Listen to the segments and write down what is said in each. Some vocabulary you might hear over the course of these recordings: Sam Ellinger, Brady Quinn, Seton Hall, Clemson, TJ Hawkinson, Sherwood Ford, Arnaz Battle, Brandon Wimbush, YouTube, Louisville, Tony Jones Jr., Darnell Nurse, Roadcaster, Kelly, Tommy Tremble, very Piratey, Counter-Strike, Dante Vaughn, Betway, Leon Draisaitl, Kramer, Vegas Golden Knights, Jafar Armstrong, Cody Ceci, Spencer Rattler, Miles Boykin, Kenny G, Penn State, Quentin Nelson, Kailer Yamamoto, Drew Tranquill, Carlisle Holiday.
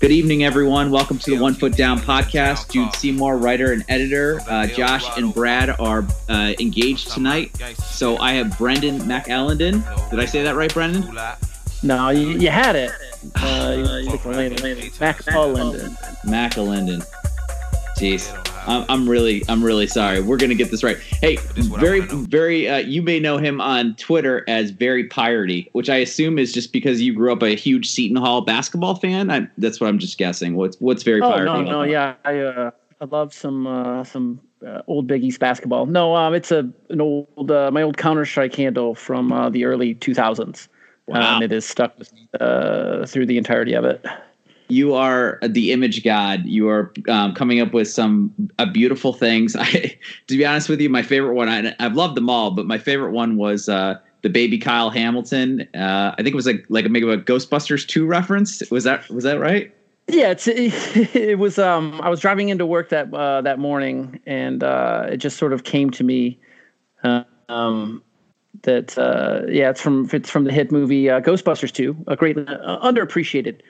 Good evening, everyone. Welcome to the 1 Foot Down podcast. Jude Seymour, writer and editor. Josh and Brad are engaged tonight. So I have Brendan McAllenden. Did I say that right, Brendan? No, you had it. McAllenden. Jeez. I'm really sorry. We're gonna get this right. Hey, very. You may know him on Twitter as Very Piratey, which I assume is just because you grew up a huge Seton Hall basketball fan. That's what I'm just guessing. What's Very Piratey? Oh no, yeah, I love some old Big East basketball. No, it's my old Counter-Strike handle from the early 2000s. Wow. It is stuck with me through the entirety of it. You are the image god. You are coming up with some beautiful things. To be honest with you, my favorite one, I've loved them all, but my favorite one was the baby Kyle Hamilton. I think it was like maybe a Ghostbusters 2 reference. Was that right? Yeah, it was. I was driving into work that morning, and it just sort of came to me that it's from the hit movie Ghostbusters 2, a great underappreciated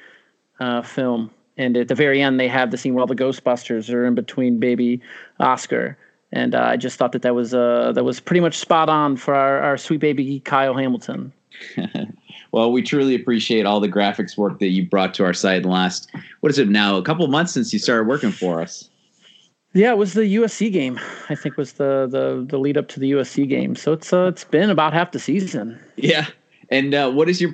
film, and at the very end they have the scene where all the Ghostbusters are in between baby Oscar, and I just thought that was pretty much spot on for our sweet baby Kyle Hamilton. Well, we truly appreciate all the graphics work that you brought to our site in the last, what is it now, a couple months since you started working for us. Yeah, it was the USC game, I think, was the lead up to the USC game, so it's been about half the season. Yeah. And what does your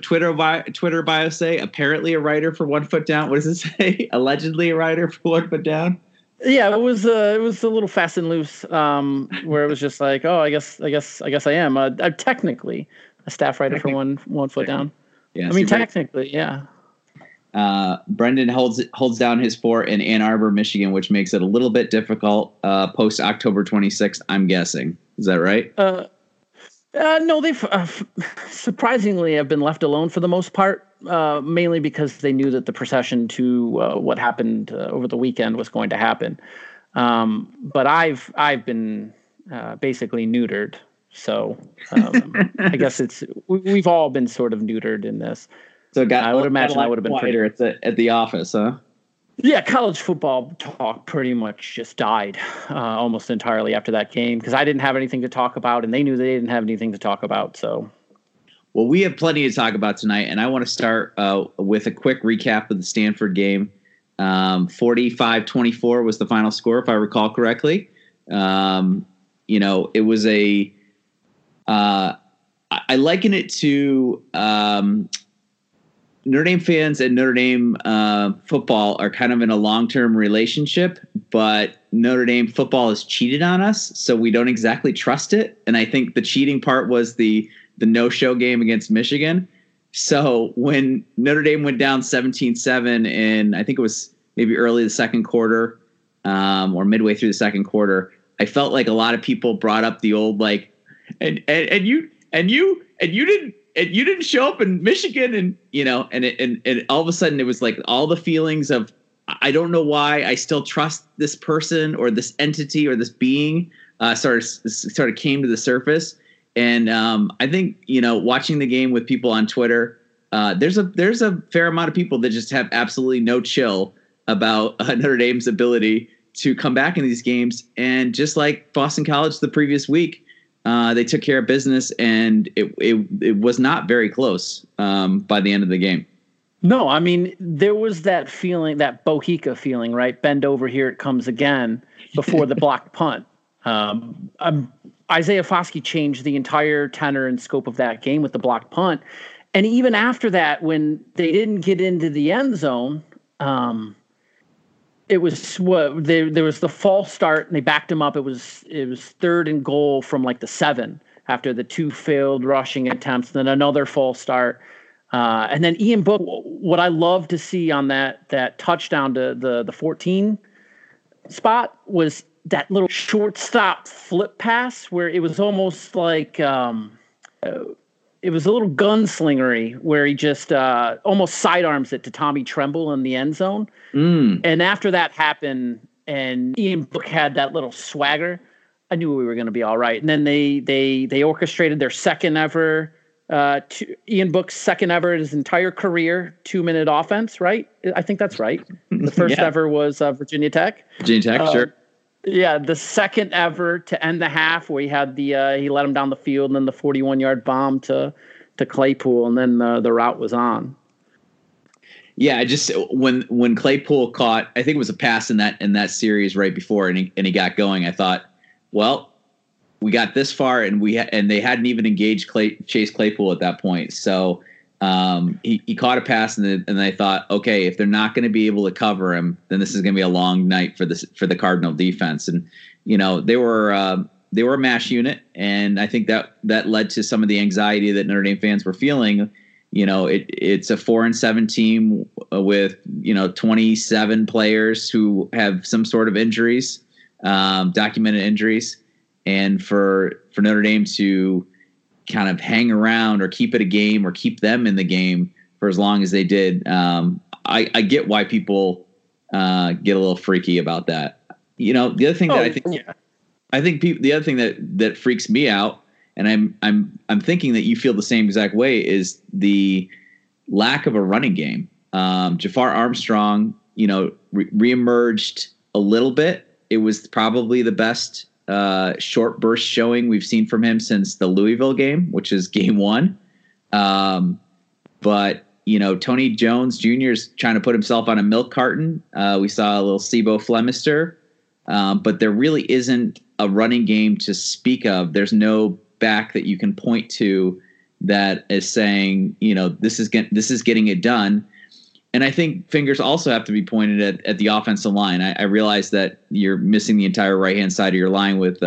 Twitter bio say? Apparently a writer for 1 Foot Down. What does it say? Allegedly a writer for 1 Foot Down. Yeah, it was a little fast and loose, where it was just like, oh, I guess I am. I'm technically a staff writer for One Foot Down. Yeah, I mean, technically, yeah. Brendan holds down his fort in Ann Arbor, Michigan, which makes it a little bit difficult post October 26th. I'm guessing. Is that right? No, they've surprisingly have been left alone for the most part, mainly because they knew that the procession to what happened over the weekend was going to happen. But I've been basically neutered, so I guess we've all been sort of neutered in this. So I would imagine I would have been prettier at the office, huh? Yeah, college football talk pretty much just died almost entirely after that game because I didn't have anything to talk about, and they knew they didn't have anything to talk about. So, well, we have plenty to talk about tonight, and I want to start with a quick recap of the Stanford game. 45-24 was the final score, if I recall correctly. It was I liken it to Notre Dame fans and Notre Dame football are kind of in a long-term relationship, but Notre Dame football has cheated on us, so we don't exactly trust it. And I think the cheating part was the no-show game against Michigan. So when Notre Dame went down 17-7 in, I think it was maybe early the second quarter or midway through the second quarter, I felt like a lot of people brought up the old, like, and you didn't show up in Michigan, and and all of a sudden it was like all the feelings of, I don't know why I still trust this person or this entity or this being, sort of came to the surface. And I think, watching the game with people on Twitter, there's a fair amount of people that just have absolutely no chill about Notre Dame's ability to come back in these games. And just like Boston College the previous week, they took care of business, and it was not very close by the end of the game. No, I mean, there was that feeling, that Bohica feeling, right? Bend over, here it comes again, before the blocked punt. Isaiah Foskey changed the entire tenor and scope of that game with the blocked punt. And even after that, when they didn't get into the end zone, it was what there was the false start, and they backed him up. It was third and goal from like the 7 after the 2 failed rushing attempts, then another false start. And then Ian Book, what I love to see on that touchdown to the 14 spot was that little shortstop flip pass where it was almost like it was a little gunslingery where he just almost sidearms it to Tommy Tremble in the end zone. And after that happened and Ian Book had that little swagger, I knew we were going to be all right. And then they orchestrated their second ever Ian Book's second ever in his entire career 2-minute offense, right? I think that's right. The first ever was Virginia Tech. Sure. Yeah, the second ever to end the half where he had the he let him down the field and then the 41-yard bomb to Claypool, and then the route was on. Yeah, I just when Claypool caught, I think it was a pass in that series right before, and he got going. I thought, well, we got this far, and they hadn't even engaged Chase Claypool at that point. So he caught a pass, and I thought, okay, if they're not going to be able to cover him, then this is going to be a long night for the Cardinal defense. And you know they were a mash unit, and I think that led to some of the anxiety that Notre Dame fans were feeling. You know, it's a 4-7 team with 27 players who have some sort of injuries, documented injuries. And for Notre Dame to kind of hang around or keep it a game or keep them in the game for as long as they did, I get why people get a little freaky about that. You know, the other thing that freaks me out, and I'm thinking that you feel the same exact way, is the lack of a running game. Jafar Armstrong, reemerged a little bit. It was probably the best short burst showing we've seen from him since the Louisville game, which is game one. But Tony Jones Jr. is trying to put himself on a milk carton. We saw a little SIBO Flemister, but there really isn't a running game to speak of. There's no back that you can point to that is saying, this is getting it done. And I think fingers also have to be pointed at the offensive line. I realize that you're missing the entire right hand side of your line with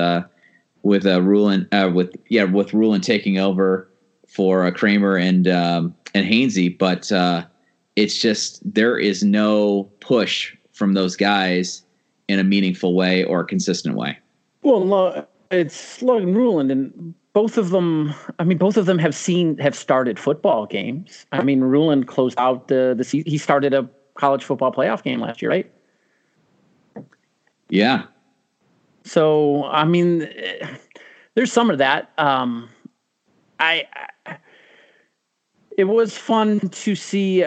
Ruland taking over for Kramer and Hainsey, but it's just there is no push from those guys in a meaningful way or a consistent way. Well, it's Slug and Ruland, and both of them have started football games. I mean, Ruland closed out the season. He started a college football playoff game last year, right? Yeah. So, I mean, there's some of that. It was fun to see.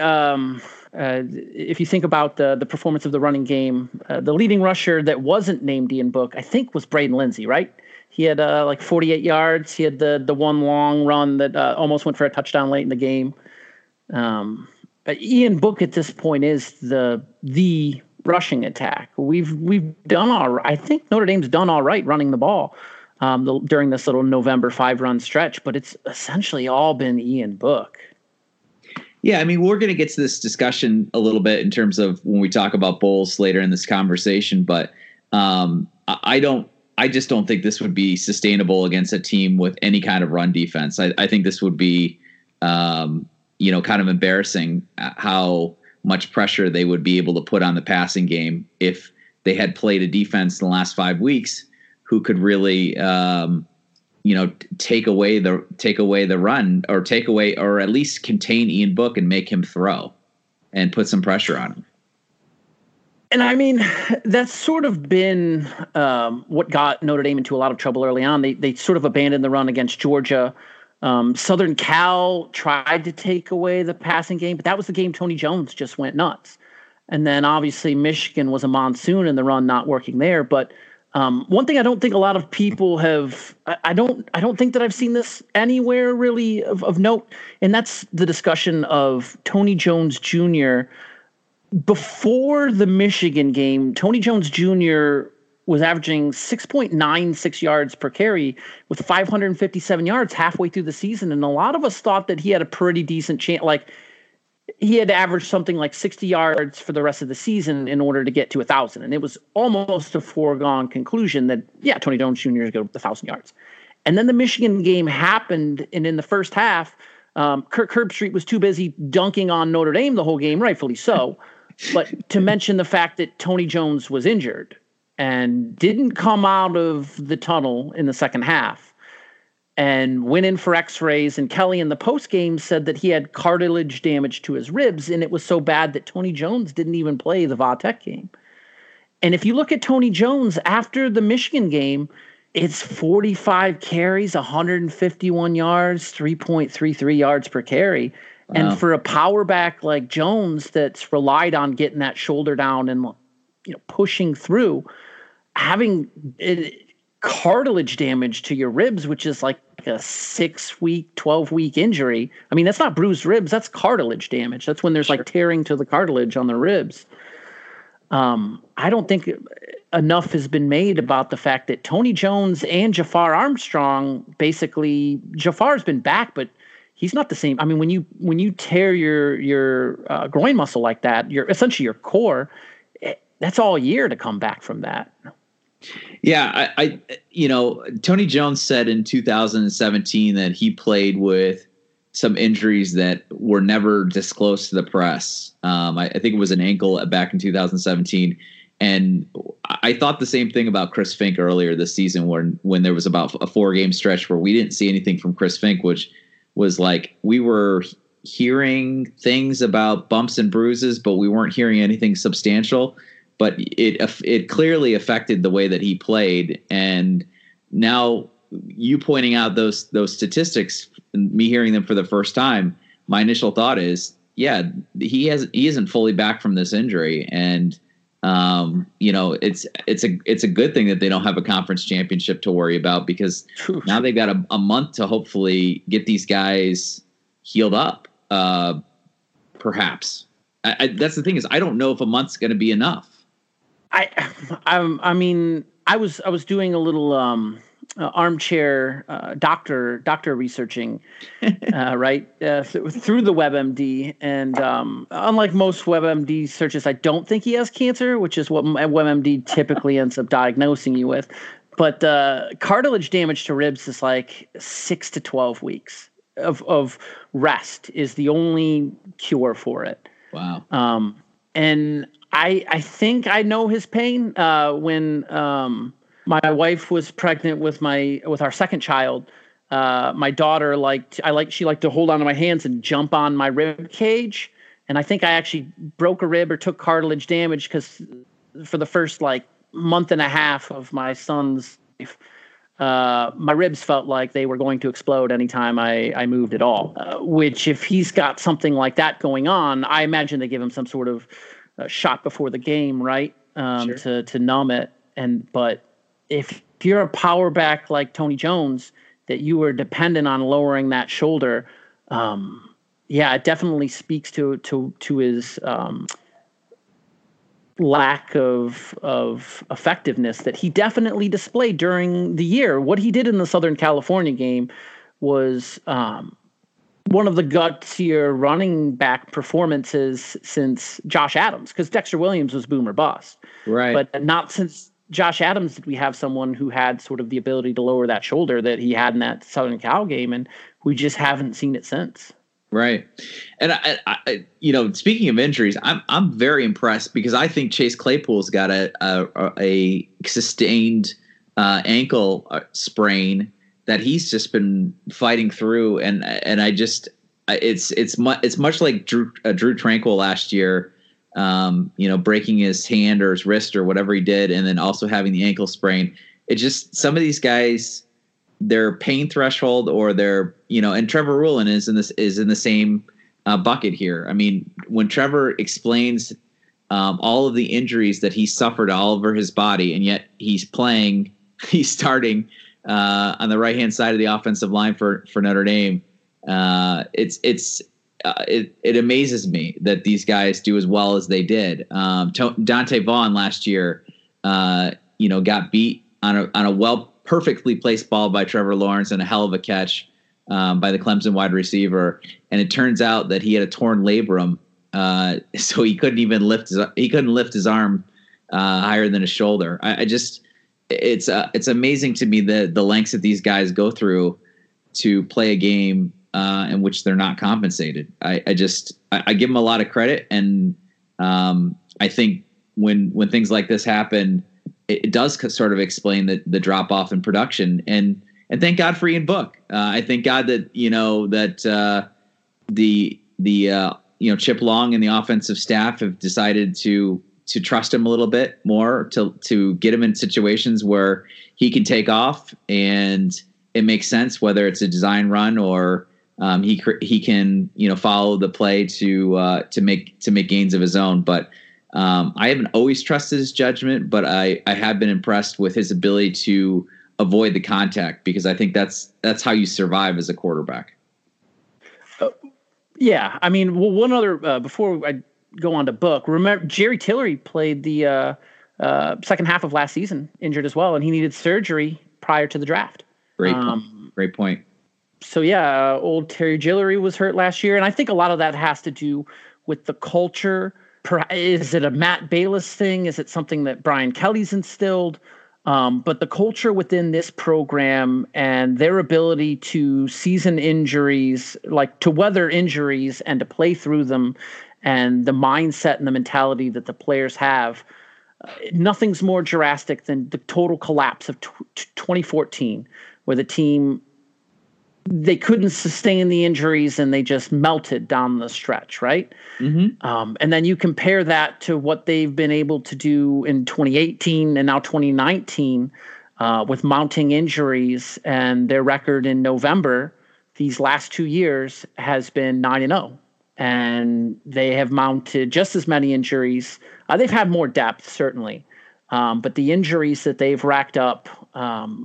If you think about the performance of the running game, the leading rusher that wasn't named Ian Book, I think, was Braden Lindsey, right? He had 48 yards. He had the one long run that almost went for a touchdown late in the game. Ian Book at this point is the rushing attack. We've done all right. I think Notre Dame's done all right running the ball during this little November 5-run stretch, but it's essentially all been Ian Book. Yeah, I mean, we're going to get to this discussion a little bit in terms of when we talk about bowls later in this conversation, but I just don't think this would be sustainable against a team with any kind of run defense. I think this would be, kind of embarrassing how much pressure they would be able to put on the passing game if they had played a defense in the last 5 weeks who could really, take away the run or at least contain Ian Book and make him throw and put some pressure on him. And I mean, that's sort of been what got Notre Dame into a lot of trouble early on. They sort of abandoned the run against Georgia. Southern Cal tried to take away the passing game, but that was the game Tony Jones just went nuts. And then obviously Michigan was a monsoon and the run not working there. But one thing I don't think a lot of people have – I don't think that I've seen this anywhere really of note, and that's the discussion of Tony Jones Jr. – Before the Michigan game, Tony Jones Jr. was averaging 6.96 yards per carry with 557 yards halfway through the season. And a lot of us thought that he had a pretty decent chance. Like, he had averaged something like 60 yards for the rest of the season in order to get to 1,000. And it was almost a foregone conclusion that, yeah, Tony Jones Jr. is going to 1,000 yards. And then the Michigan game happened, and in the first half, Kirk Herbstreit was too busy dunking on Notre Dame the whole game, rightfully so. But to mention the fact that Tony Jones was injured and didn't come out of the tunnel in the second half and went in for x-rays, and Kelly in the postgame said that he had cartilage damage to his ribs, and it was so bad that Tony Jones didn't even play the Va Tech game. And if you look at Tony Jones after the Michigan game, It's 45 carries, 151 yards, 3.33 yards per carry. Wow. And for a power back like Jones that's relied on getting that shoulder down and, you know, pushing through, having cartilage damage to your ribs, which is like a 6-week, 12-week injury. I mean, that's not bruised ribs. That's cartilage damage. That's when there's like tearing to the cartilage on the ribs. I don't think enough has been made about the fact that Tony Jones and Jafar Armstrong, basically Jafar's been back, but he's not the same. I mean, when you tear your groin muscle like that, essentially your core, that's all year to come back from that. Yeah. I Tony Jones said in 2017 that he played with some injuries that were never disclosed to the press. I think it was an ankle back in 2017. And I thought the same thing about Chris Finke earlier this season when there was about a 4-game stretch where we didn't see anything from Chris Finke, which was like we were hearing things about bumps and bruises, but we weren't hearing anything substantial. But it clearly affected the way that he played. And now you pointing out those statistics, and me hearing them for the first time, my initial thought is, yeah, he isn't fully back from this injury. And it's a good thing that they don't have a conference championship to worry about, because now they've got a month to hopefully get these guys healed up. Perhaps that's the thing, is I don't know if a month's going to be enough. I mean, I was doing a little armchair doctor researching, through the WebMD. And unlike most WebMD searches, I don't think he has cancer, which is what WebMD typically ends up diagnosing you with. But cartilage damage to ribs is like 6 to 12 weeks of rest is the only cure for it. Wow. And I think I know his pain. When my wife was pregnant with our second child, my daughter she liked to hold onto my hands and jump on my rib cage, and I think I actually broke a rib or took cartilage damage because for the first month and a half of my son's life, my ribs felt like they were going to explode anytime I moved at all, which if he's got something like that going on, I imagine they give him some sort of shot before the game, right? Sure. To numb it. But if you're a power back like Tony Jones, that you were dependent on lowering that shoulder, it definitely speaks to his lack of effectiveness that he definitely displayed during the year. What he did in the Southern California game was one of the gutsier running back performances since Josh Adams, because Dexter Williams was boom or bust. Right. But not since Josh Adams did we have someone who had sort of the ability to lower that shoulder that he had in that Southern Cal game, and we just haven't seen it since. Right. And I speaking of injuries, I'm very impressed because I think Chase Claypool's got a sustained ankle sprain that he's just been fighting through, and I just it's much like Drew Tranquill last year, breaking his hand or his wrist or whatever he did, and then also having the ankle sprain. It's just some of these guys, their pain threshold or their, and Trevor Ruland is in the same bucket here. I mean, when Trevor explains all of the injuries that he suffered all over his body, and yet he's starting on the right hand side of the offensive line for Notre Dame. It amazes me that these guys do as well as they did. Dante Vaughn last year, got beat on a perfectly placed ball by Trevor Lawrence and a hell of a catch by the Clemson wide receiver. And it turns out that he had a torn labrum, so he couldn't even lift his arm higher than his shoulder. It's amazing to me the lengths that these guys go through to play a game in which they're not compensated. I give them a lot of credit, and I think when things like this happen, it does sort of explain the drop off in production, and thank God for Ian Book. I thank God that Chip Long and the offensive staff have decided to to trust him a little bit more, to get him in situations where he can take off and it makes sense, whether it's a design run or he can, you know, follow the play to make gains of his own. But I haven't always trusted his judgment, but I have been impressed with his ability to avoid the contact, because I think that's how you survive as a quarterback. Yeah, I mean, one other before I go on to Book, remember Jerry Tillery played the second half of last season injured as well, and he needed surgery prior to the draft. Great point. So yeah, old Terry Gillery was hurt last year, and I think a lot of that has to do with the culture. Is it a Matt Bayless thing? Is it something that Brian Kelly's instilled? But the culture within this program and their ability to season injuries, like to weather injuries and to play through them, and the mindset and the mentality that the players have, nothing's more drastic than the total collapse of 2014, where the team, they couldn't sustain the injuries and they just melted down the stretch, right? Mm-hmm. And then you compare that to what they've been able to do in 2018 and now 2019 with mounting injuries, and their record in November these last 2 years has been 9-0. And they have mounted just as many injuries. They've had more depth, certainly. But the injuries that they've racked up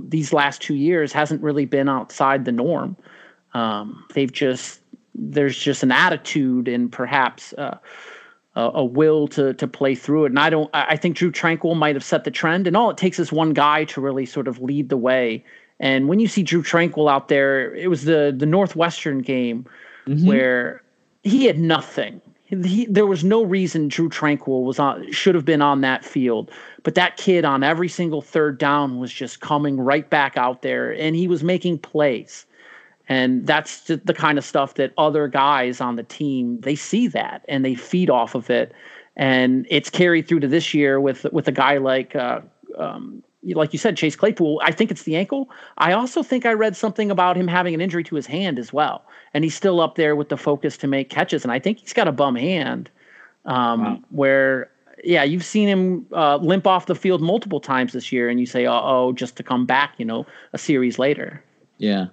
these last 2 years hasn't really been outside the norm. There's just an attitude and perhaps a will to play through it. And I think Drew Tranquill might have set the trend, and all it takes is one guy to really sort of lead the way. And when you see Drew Tranquill out there, it was the Northwestern game, mm-hmm. where he had nothing. There was no reason Drew Tranquill should have been on that field, but that kid on every single third down was just coming right back out there, and he was making plays. And that's the kind of stuff that other guys on the team, they see that and they feed off of it. And it's carried through to this year with a guy like you said, Chase Claypool. I think it's the ankle. I also think I read something about him having an injury to his hand as well. And he's still up there with the focus to make catches. And I think he's got a bum hand, wow. where, yeah, you've seen him limp off the field multiple times this year, and you say, just to come back, you know, a series later. Yeah.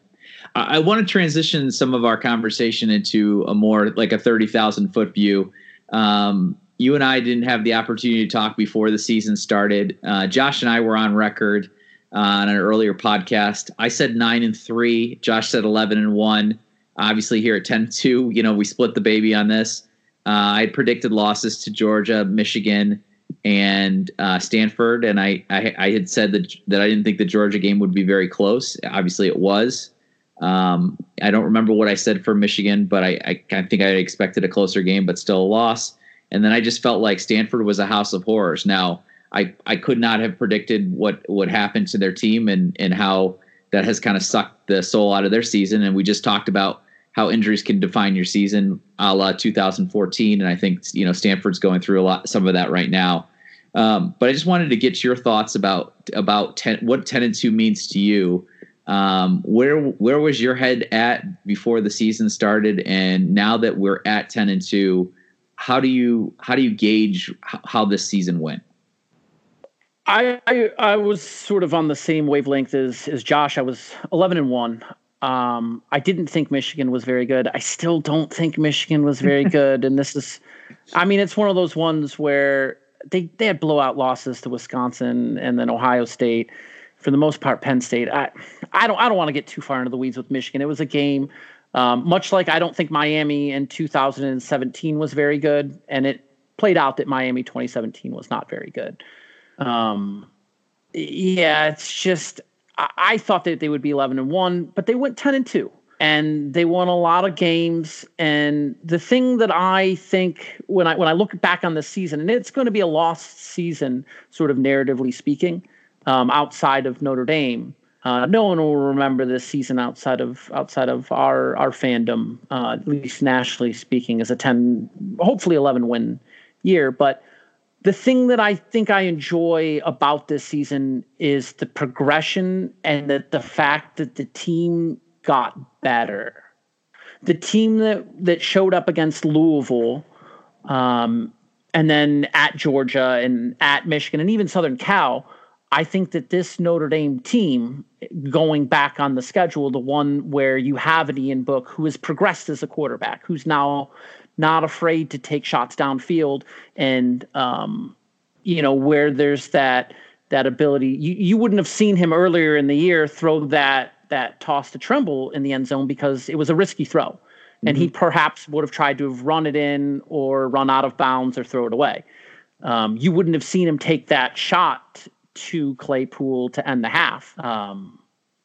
I want to transition some of our conversation into a more like a 30,000-foot view. You and I didn't have the opportunity to talk before the season started. Josh and I were on record on an earlier podcast. I said 9-3. Josh said 11-1. Obviously here at 10-2, you know, we split the baby on this. I predicted losses to Georgia, Michigan, and Stanford. And I had said that I didn't think the Georgia game would be very close. Obviously it was. I don't remember what I said for Michigan, but I think I expected a closer game, but still a loss. And then I just felt like Stanford was a house of horrors. Now, I could not have predicted what would happen to their team and how that has kind of sucked the soul out of their season. And we just talked about how injuries can define your season, a la 2014. And I think, you know, Stanford's going through some of that right now. But I just wanted to get your thoughts about what 10-2 means to you. Where was your head at before the season started? And now that we're at 10-2, how do you gauge how this season went? I was sort of on the same wavelength as Josh. I was 11-1. I didn't think Michigan was very good. I still don't think Michigan was very good. And this is, I mean, it's one of those ones where they had blowout losses to Wisconsin and then Ohio State. For the most part, Penn State. I don't want to get too far into the weeds with Michigan. It was a game. Much like I don't think Miami in 2017 was very good, and it played out that Miami 2017 was not very good. Yeah, it's just I thought that they would be 11-1, but they went 10-2, and they won a lot of games. And the thing that I think when I look back on this season, and it's going to be a lost season, sort of narratively speaking, outside of Notre Dame. No one will remember this season outside of our fandom, at least nationally speaking, as a 10, hopefully 11 win year. But the thing that I think I enjoy about this season is the progression and the fact that the team got better. The team that showed up against Louisville and then at Georgia and at Michigan and even Southern Cal, I think that this Notre Dame team going back on the schedule, the one where you have an Ian Book who has progressed as a quarterback, who's now not afraid to take shots downfield and, you know, where there's that ability. You wouldn't have seen him earlier in the year throw that toss to Tremble in the end zone because it was a risky throw. And he perhaps would have tried to have run it in or run out of bounds or throw it away. You wouldn't have seen him take that shot to Claypool to end the half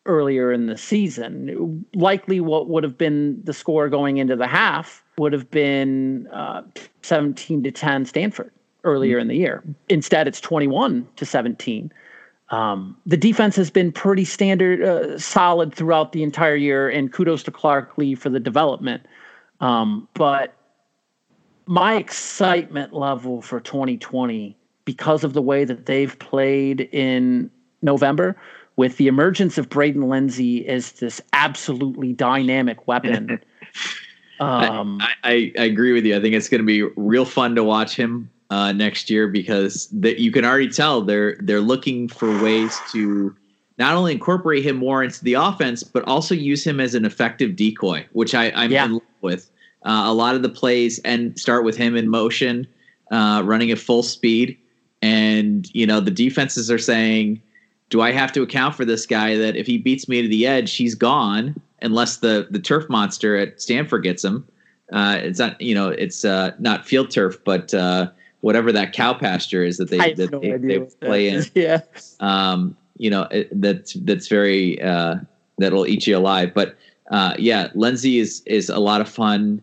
earlier in the season. Likely what would have been the score going into the half would have been 17-10 Stanford earlier in the year. Instead, it's 21-17. The defense has been pretty standard, solid throughout the entire year, and kudos to Clark Lee for the development. But my excitement level for 2020, because of the way that they've played in November, with the emergence of Braden Lindsey as this absolutely dynamic weapon. I agree with you. I think it's going to be real fun to watch him next year, because that you can already tell they're looking for ways to not only incorporate him more into the offense, but also use him as an effective decoy, which I'm in love with. A lot of the plays and start with him in motion, running at full speed, and you know the defenses are saying, "Do I have to account for this guy that if he beats me to the edge, he's gone, unless the turf monster at Stanford gets him." It's not not field turf, but whatever that cow pasture is that they play in. Yeah. That's very, that'll eat you alive. But Lindsey is a lot of fun.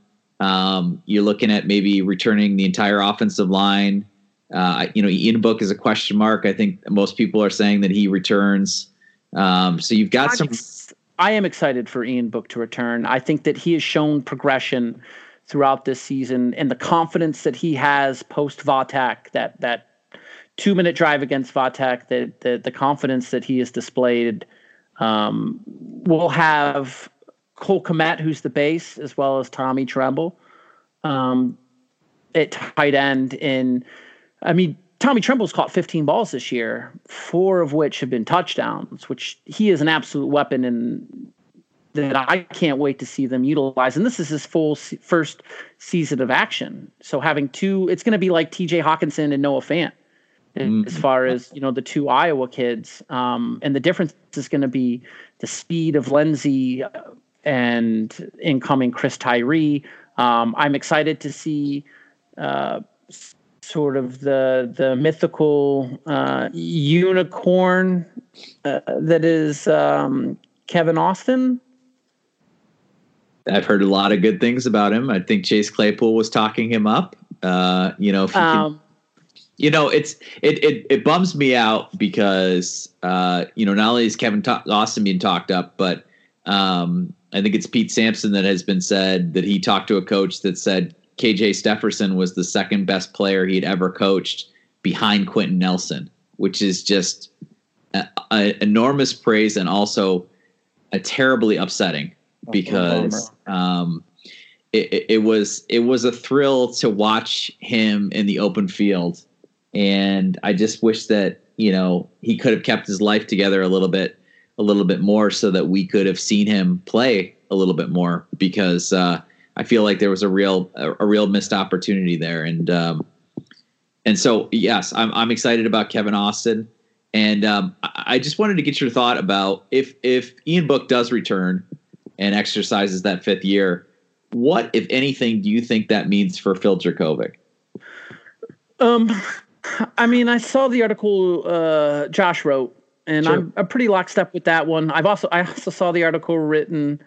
You're looking at maybe returning the entire offensive line. Ian Book is a question mark. I think most people are saying that he returns. So you've got I am excited for Ian Book to return. I think that he has shown progression throughout this season, and the confidence that he has post Vatek, that 2-minute drive against Vatek, the confidence that he has displayed, will have Cole Kmet, who's the base, as well as Tommy Tremble, at tight end. Tommy Tremble's caught 15 balls this year, 4 of which have been touchdowns, which he is an absolute weapon that I can't wait to see them utilize. And this is his full first season of action. So having 2, it's going to be like TJ Hawkinson and Noah Fant as far as, the 2 Iowa kids. And the difference is going to be the speed of Lindsey and incoming Chris Tyree. I'm excited to see sort of the mythical unicorn that is Kevin Austin. I've heard a lot of good things about him. I think Chase Claypool was talking him up. It bums me out because not only is Kevin Austin being talked up, but I think it's Pete Sampson that has been said that he talked to a coach that said KJ Stefferson was the second best player he'd ever coached behind Quentin Nelson, which is just a enormous praise and also a terribly upsetting. Because it was a thrill to watch him in the open field, and I just wish that he could have kept his life together a little bit more, so that we could have seen him play a little bit more. Because I feel like there was a real missed opportunity there, and so yes, I'm excited about Kevin Austin. And I just wanted to get your thought about if Ian Book does return and exercises that 5th year, what, if anything, do you think that means for Phil Dracovic? I saw the article Josh wrote, and sure. I'm pretty lockstep with that one. I also saw the article written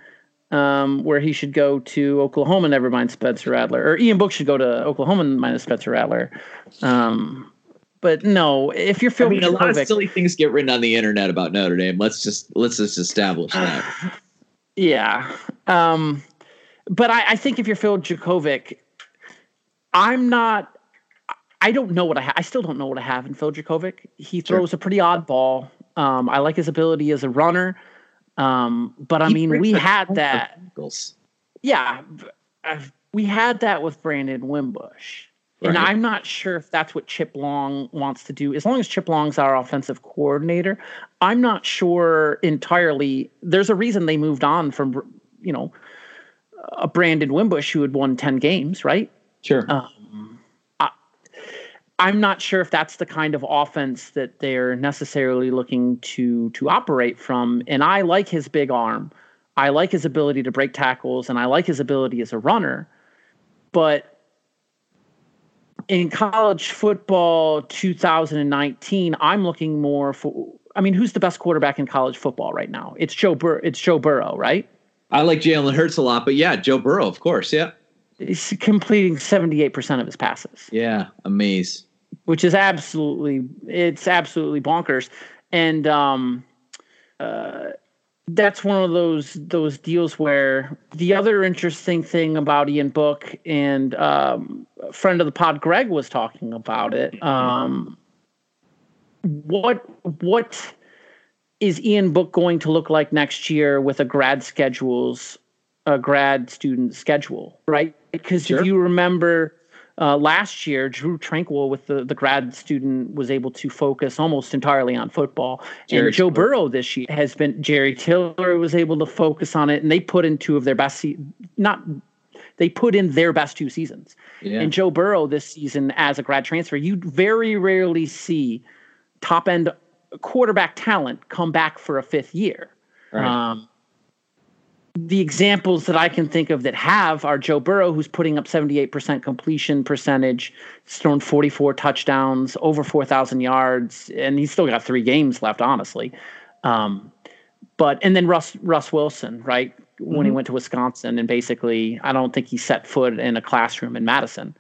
where he should go to Oklahoma, never mind Spencer Rattler, or Ian Book should go to Oklahoma minus Spencer Rattler. But no, if you're Phil Dracovic, a lot of silly things get written on the internet about Notre Dame. Let's just establish that. Yeah. But I think if you're Phil Dracovic, I don't know what I still don't know what I have in Phil Dracovic. He throws a pretty odd ball. I like his ability as a runner. We had that. Yeah. We had that with Brandon Wimbush. Right. And I'm not sure if that's what Chip Long wants to do. As long as Chip Long's our offensive coordinator, I'm not sure entirely. There's a reason they moved on from, you know, a Brandon Wimbush who had won 10 games, right? Sure. I'm not sure if that's the kind of offense that they're necessarily looking to operate from. And I like his big arm. I like his ability to break tackles, and I like his ability as a runner. But in college football 2019, I'm looking more for, I mean, who's the best quarterback in college football right now? It's Joe Burrow, right? I like Jalen Hurts a lot, but yeah, Joe Burrow, of course. Yeah. He's completing 78% of his passes. Yeah. Amaze. Which is absolutely bonkers. And, that's one of those deals where the other interesting thing about Ian Book, and a friend of the pod, Greg, was talking about it. What is Ian Book going to look like next year with a grad student schedule, right? Because sure. If you remember last year, Drew Tranquill with the grad student was able to focus almost entirely on football. Jerry and Joe Tiller. Burrow this year has been, Jerry Tiller was able to focus on it, and they put in their best two seasons. Yeah. And Joe Burrow this season as a grad transfer, you very rarely see top end quarterback talent come back for a fifth year. Right. The examples that I can think of that have are Joe Burrow, who's putting up 78% completion percentage, thrown 44 touchdowns, over 4,000 yards, and he's still got 3 games left, honestly. And then Russ Wilson, right, when he went to Wisconsin, and basically I don't think he set foot in a classroom in Madison.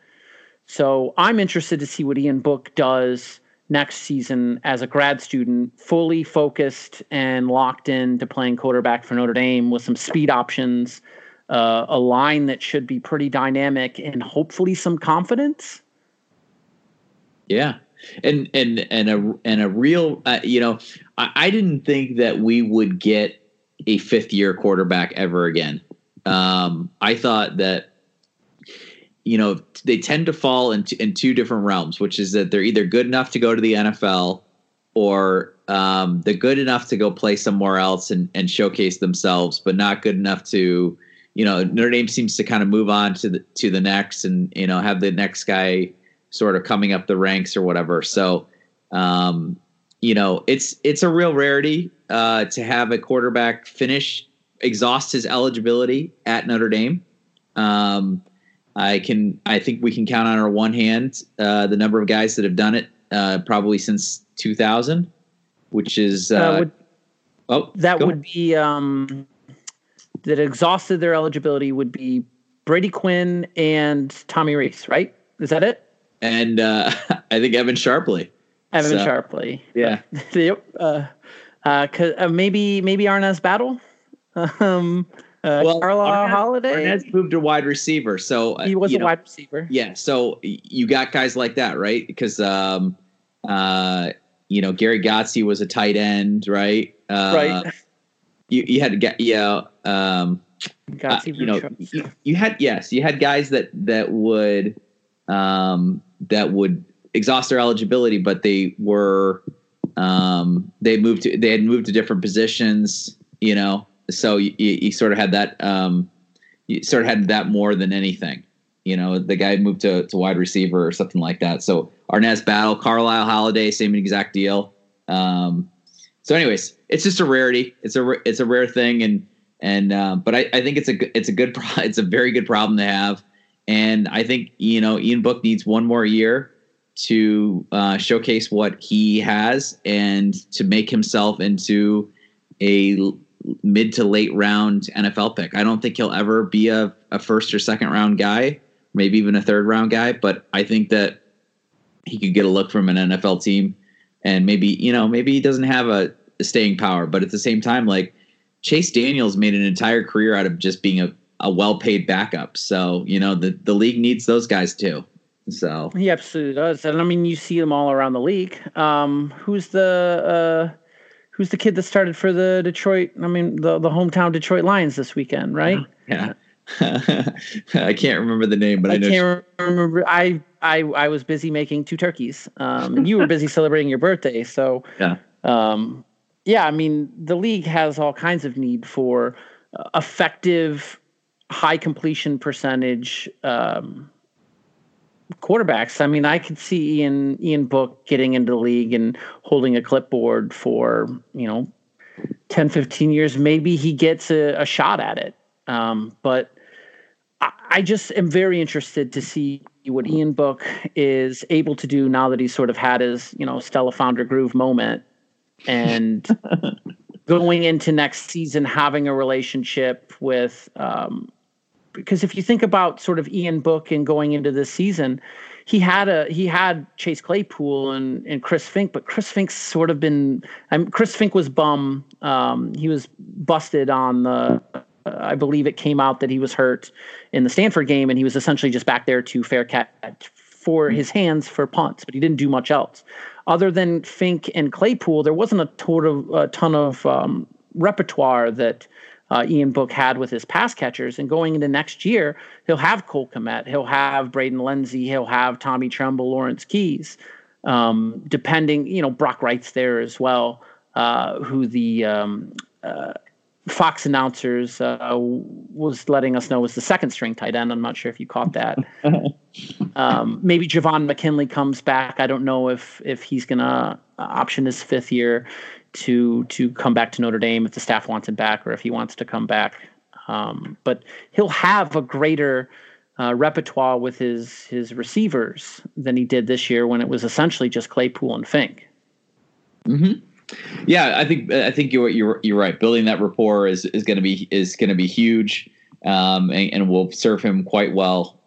So I'm interested to see what Ian Book does next season as a grad student, fully focused and locked in to playing quarterback for Notre Dame with some speed options, a line that should be pretty dynamic, and hopefully some confidence. Yeah. And a real, I didn't think that we would get a fifth year quarterback ever again. I thought that, they tend to fall in two different realms, which is that they're either good enough to go to the NFL or they're good enough to go play somewhere else and showcase themselves, but not good enough to, Notre Dame seems to kind of move on to the next and, have the next guy sort of coming up the ranks or whatever. So, it's a real rarity to have a quarterback exhaust his eligibility at Notre Dame. I think we can count on our one hand the number of guys that have done it probably since 2000, which is that exhausted their eligibility would be Brady Quinn and Tommy Reese, right? Is that it? And I think Evan Sharpley. Yeah. Maybe Arnaz Battle. Carlisle Holiday. Arnaz moved to wide receiver, so he was a wide receiver. Yeah, so you got guys like that, right? Because Gary Gotze was a tight end, right? Right. You had to get Gotze. You had guys that would exhaust their eligibility, but they were they had moved to different positions, So you sort of had that. You sort of had that more than anything. The guy moved to wide receiver or something like that. So Arnaz Battle, Carlisle Holiday, same exact deal. So, anyways, it's just a rarity. It's a rare thing, but I think it's a very good problem to have. And I think Ian Book needs one more year to showcase what he has and to make himself into a mid to late round NFL pick. I don't think he'll ever be a first or second round guy, maybe even a third round guy, but I think that he could get a look from an NFL team, and maybe he doesn't have a staying power, but at the same time, like Chase Daniels made an entire career out of just being a well-paid backup. So, the league needs those guys too. So he absolutely does. And I mean, you see them all around the league. Who's the kid that started for the Detroit? I mean, the hometown Detroit Lions this weekend, right? Yeah. I can't remember the name, but I know. I can't remember. I I was busy making two turkeys, and you were busy celebrating your birthday. So yeah. I mean, the league has all kinds of need for effective, high completion percentage quarterbacks. I mean, I could see Ian Book getting into the league and holding a clipboard for, 10, 15 years. Maybe he gets a shot at it. But I just am very interested to see what Ian Book is able to do now that he's sort of had his, Stella Founder Groove moment, and going into next season, having a relationship with, because if you think about sort of Ian Book and going into this season, he had Chase Claypool and Chris Finke, but Chris Finke's sort of been, Chris Finke was bum. He was busted on the, I believe it came out that he was hurt in the Stanford game, and he was essentially just back there to fair catch for his hands for punts, but he didn't do much else. Other than Finke and Claypool, there wasn't a ton of repertoire that Ian Book had with his pass catchers. And going into next year, he'll have Cole Kmet, he'll have Braden Lindsey, he'll have Tommy Tremble, Lawrence Keyes, depending, Brock Wright's there as well, who the Fox announcers was letting us know was the second string tight end. I'm not sure if you caught that. Maybe Javon McKinley comes back. I don't know if he's going to option his fifth year to come back to Notre Dame if the staff wants him back or if he wants to come back. But he'll have a greater repertoire with his receivers than he did this year when it was essentially just Claypool and Finke. Mm-hmm. Yeah, I think you're right. Building that rapport is going to be huge, and will serve him quite well.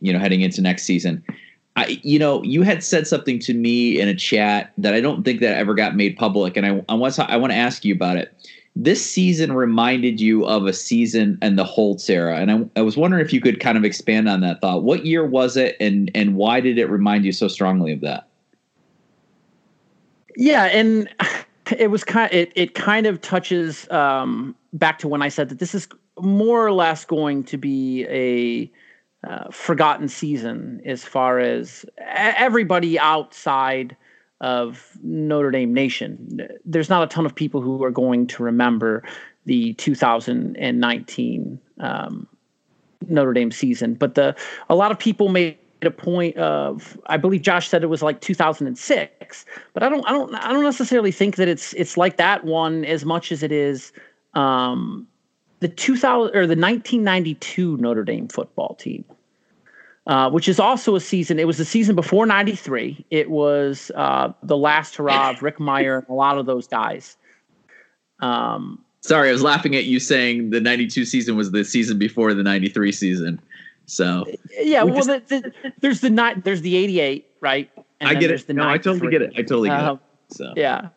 Heading into next season, you had said something to me in a chat that I don't think that ever got made public, and I want to ask you about it. This season reminded you of a season in the Holtz era, and I was wondering if you could kind of expand on that thought. What year was it, and why did it remind you so strongly of that? Yeah, and it was kind of touches back to when I said that this is more or less going to be a forgotten season as far as everybody outside of Notre Dame Nation. There's not a ton of people who are going to remember the 2019 Notre Dame season, but a lot of people may. A point of, I believe Josh said it was like 2006, but I don't necessarily think that it's like that one as much as it is the 2000 or the 1992 Notre Dame football team, which is also a season. It was the season before '93. It was the last hurrah of Rick Meyer and a lot of those guys. Sorry, I was laughing at you saying the '92 season was the season before the '93 season. So yeah, well, there's the 88, right? And I get it. No, I totally get it. I totally get it. So yeah.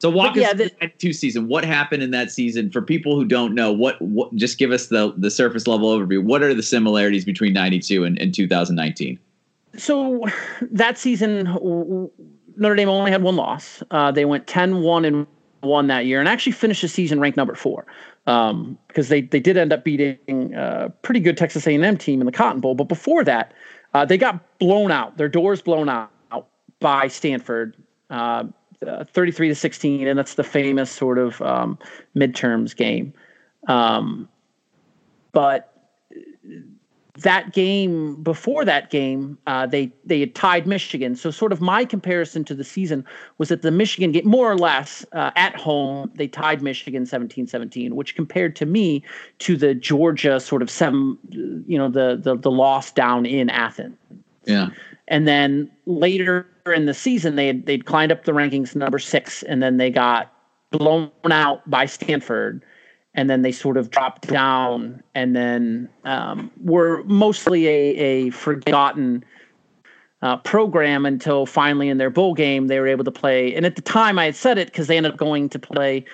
So walk us through the 92 season. What happened in that season for people who don't know? What just give us the surface level overview. What are the similarities between 92 and 2019? So that season, Notre Dame only had one loss. They went 10-1 and won that year, and actually finished the season ranked number 4. Because they did end up beating a pretty good Texas A&M team in the Cotton Bowl. But before that, they got blown out. Their doors blown out by Stanford, 33-16. And that's the famous sort of midterms game. But that game, before that game, they had tied Michigan. So sort of my comparison to the season was that the Michigan game, more or less, at home, they tied Michigan 17-17, which compared to me to the Georgia sort of the loss down in Athens. Yeah. And then later in the season, they'd climbed up the rankings number 6, and then they got blown out by Stanford. And then they sort of dropped down, and then were mostly a forgotten program until finally in their bowl game they were able to play. And at the time I had said it because they ended up going to play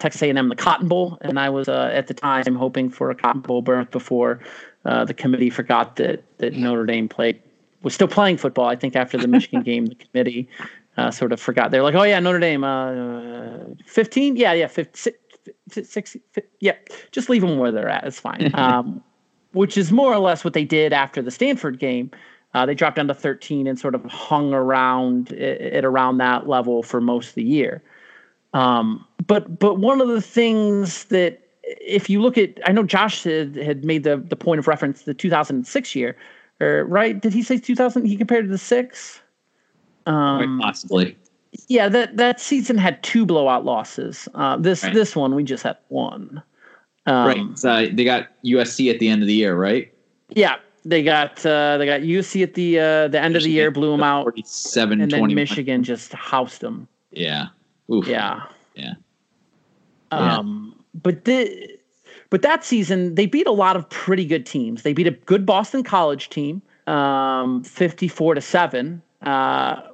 Texas A&M the Cotton Bowl, and I was at the time hoping for a Cotton Bowl berth before the committee forgot that Notre Dame was still playing football. I think after the Michigan game, the committee sort of forgot. They're like, oh yeah, Notre Dame 15, yeah, 15. Just leave them where they're at. It's fine. which is more or less what they did after the Stanford game. They dropped down to 13 and sort of hung around at around that level for most of the year. But one of the things that, if you look at, I know Josh had made the point of reference the 2006 year, right? Did he say 2000? He compared it to the 6? Quite possibly. Yeah, that season had 2 blowout losses. This one, we just had 1. Right. So they got USC at the end of the year, right? Yeah, they got USC at the end of the year, blew them out, 47, and then 21. Michigan just housed them. Yeah. Oof. Yeah. But that season they beat a lot of pretty good teams. They beat a good Boston College team, 54-7.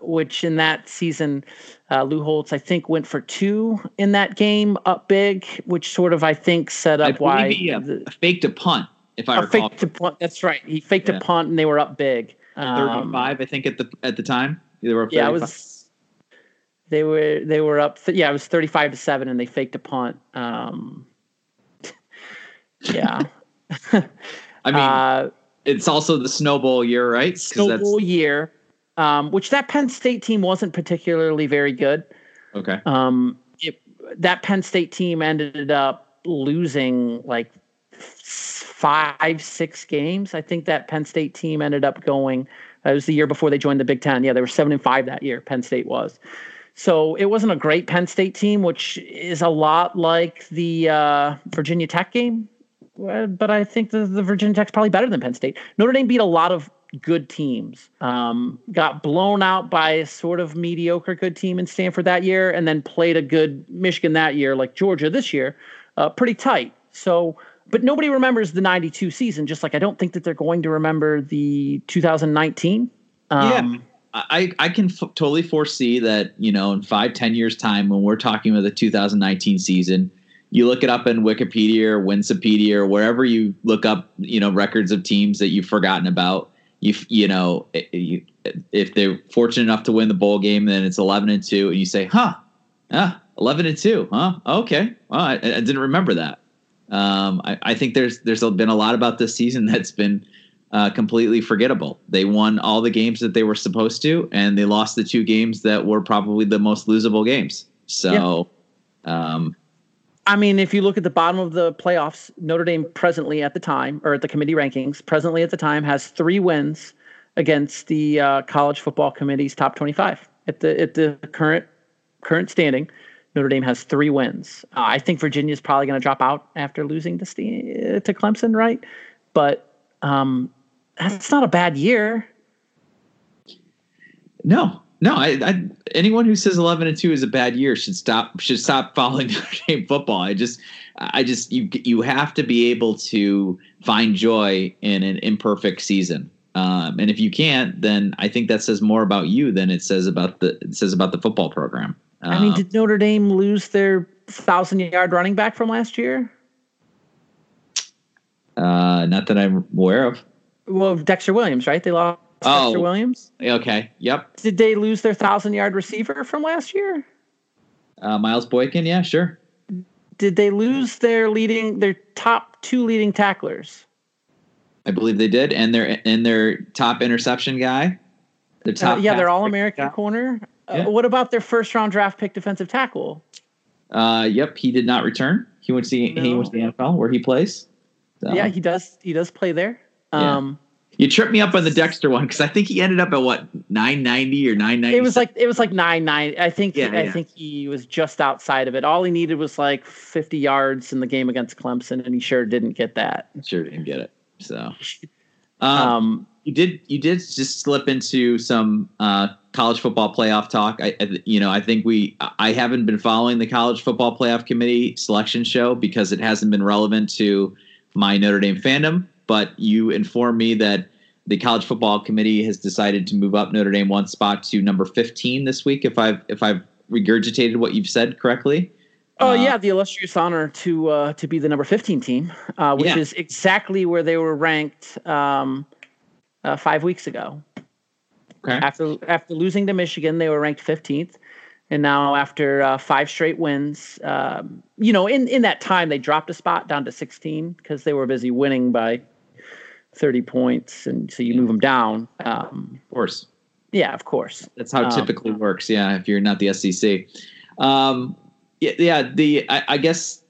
Which in that season, Lou Holtz, I think, went for 2 in that game up big, which sort of, I think, set up why he faked a punt, if I recall. Faked a punt. That's right. He faked a punt, and they were up big. 35, I think, at the time. They were up 35. They were up. It was 35-7, and they faked a punt. I mean, it's also the snowball year, right? Snowball year. Which that Penn State team wasn't particularly very good. Okay. That Penn State team ended up losing like 5-6 games. I think that Penn State team ended up going. It was the year before they joined the Big Ten. Yeah, they were 7-5 that year. Penn State was. So it wasn't a great Penn State team, which is a lot like the Virginia Tech game. But I think the Virginia Tech's probably better than Penn State. Notre Dame beat a lot of good teams, got blown out by a sort of mediocre good team in Stanford that year, and then played a good Michigan that year, like Georgia this year, pretty tight. So, but nobody remembers the 92 season, just like I don't think that they're going to remember the 2019. I can totally foresee that, in 5-10 years time, when we're talking about the 2019 season, you look it up in Wikipedia or Winsipedia or wherever you look up, records of teams that you've forgotten about. If they're fortunate enough to win the bowl game, then it's 11-2, and you say, 11-2, huh? Okay, well, I didn't remember that. I think there's been a lot about this season that's been completely forgettable. They won all the games that they were supposed to, and they lost the 2 games that were probably the most losable games. So, yeah. If you look at the bottom of the playoffs, Notre Dame presently at the time, or at the committee rankings, presently at the time, has 3 wins against the College Football Committee's top 25. At the current standing, Notre Dame has 3 wins. I think Virginia's probably going to drop out after losing to Clemson, right? But that's not a bad year. No, anyone who says 11-2 is a bad year should stop following Notre Dame football. You have to be able to find joy in an imperfect season, and if you can't, then I think that says more about you than it says about the football program. Did Notre Dame lose their 1,000-yard running back from last year? Not that I'm aware of. Well, Dexter Williams, right? They lost. Dexter Williams. Okay. Yep. Did they lose their 1,000-yard receiver from last year? Miles Boykin. Yeah, sure. Did they lose their top 2 leading tacklers? I believe they did, and their top interception guy. Their top. Their All-American corner. Yeah. What about their first-round draft pick defensive tackle? Yep. He did not return. He went to the NFL where he plays. So. Yeah, he does. He does play there. Yeah. You tripped me up on the Dexter one because I think he ended up at what, 990 or 990. It was like 990. I think he was just outside of it. All he needed was like 50 yards in the game against Clemson, and he sure didn't get that. Sure didn't get it. So, you did just slip into some college football playoff talk. I haven't been following the college football playoff committee selection show because it hasn't been relevant to my Notre Dame fandom. But you informed me that the College Football Committee has decided to move up Notre Dame 1 spot to number 15 this week, if I've regurgitated what you've said correctly. The illustrious honor to be the number 15 team, which is exactly where they were ranked 5 weeks ago. Okay. After losing to Michigan, they were ranked 15th. And now after 5 straight wins, in that time, they dropped a spot down to 16 because they were busy winning by – 30 points, and so you move them down. Of course. Yeah, of course. That's how it typically works, yeah, if you're not the SEC. I guess,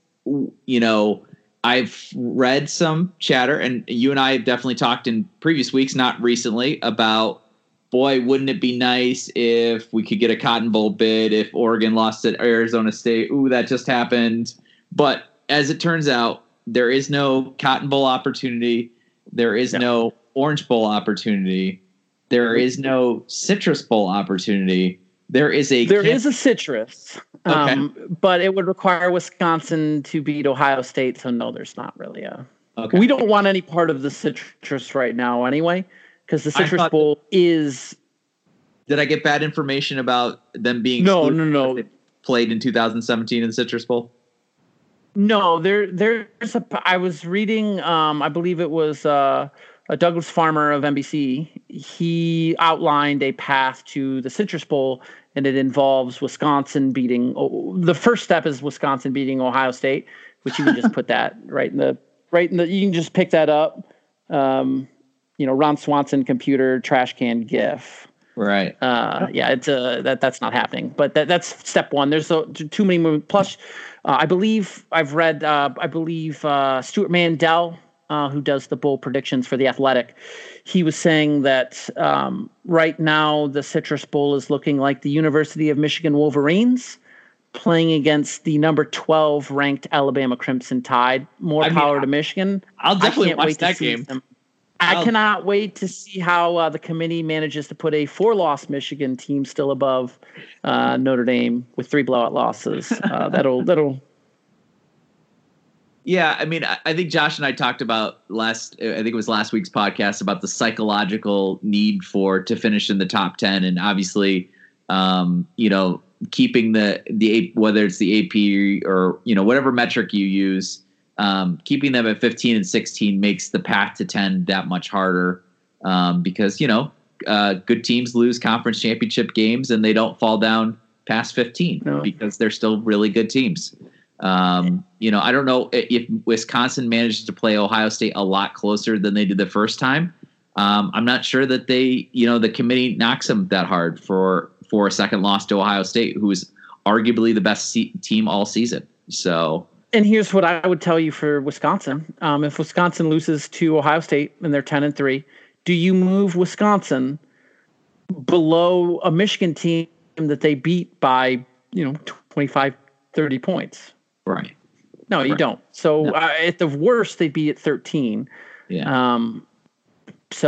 you know, I've read some chatter, and you and I have definitely talked in previous weeks, not recently, about, boy, wouldn't it be nice if we could get a Cotton Bowl bid if Oregon lost at Arizona State. Ooh, that just happened. But as it turns out, there is no Cotton Bowl opportunity. There is no Orange Bowl opportunity. There is no Citrus Bowl opportunity. There is a Citrus, but it would require Wisconsin to beat Ohio State. So no, there's not really a. Okay. We don't want any part of the Citrus right now, anyway, because the Citrus Bowl is. Did I get bad information about them being no? They played in 2017 in the Citrus Bowl. No, there's a. I was reading. I believe it was. Douglas Farmer of NBC, he outlined a path to the Citrus Bowl, and it involves Wisconsin beating the first step is Wisconsin beating Ohio State, which you can just put that right in the you can just pick that up. Ron Swanson computer trash can GIF. Right. It's that's not happening, but that's step one. There's too many moving. Plus, I believe I've read. I believe Stuart Mandel. Who does the bowl predictions for The Athletic, he was saying that right now the Citrus Bowl is looking like the University of Michigan Wolverines playing against the number 12 ranked Alabama Crimson Tide. More power to Michigan. I'll definitely watch that game. I cannot wait to see how the committee manages to put a 4-loss Michigan team still above Notre Dame with 3 blowout losses. That'll Yeah, I mean, I think Josh and I talked about last week's podcast about the psychological need to finish in the top 10, and obviously, keeping the whether it's the AP or whatever metric you use, keeping them at 15 and 16 makes the path to 10 that much harder because good teams lose conference championship games and they don't fall down past 15 because they're still really good teams. I don't know if Wisconsin manages to play Ohio State a lot closer than they did the first time. I'm not sure that they, the committee knocks them that hard for a second loss to Ohio State, who is arguably the best team all season. So, and here's what I would tell you for Wisconsin. If Wisconsin loses to Ohio State and they're 10-3, do you move Wisconsin below a Michigan team that they beat by, 25, 30 points? Right. No, you don't. So at the worst, they'd be at 13. Yeah. There's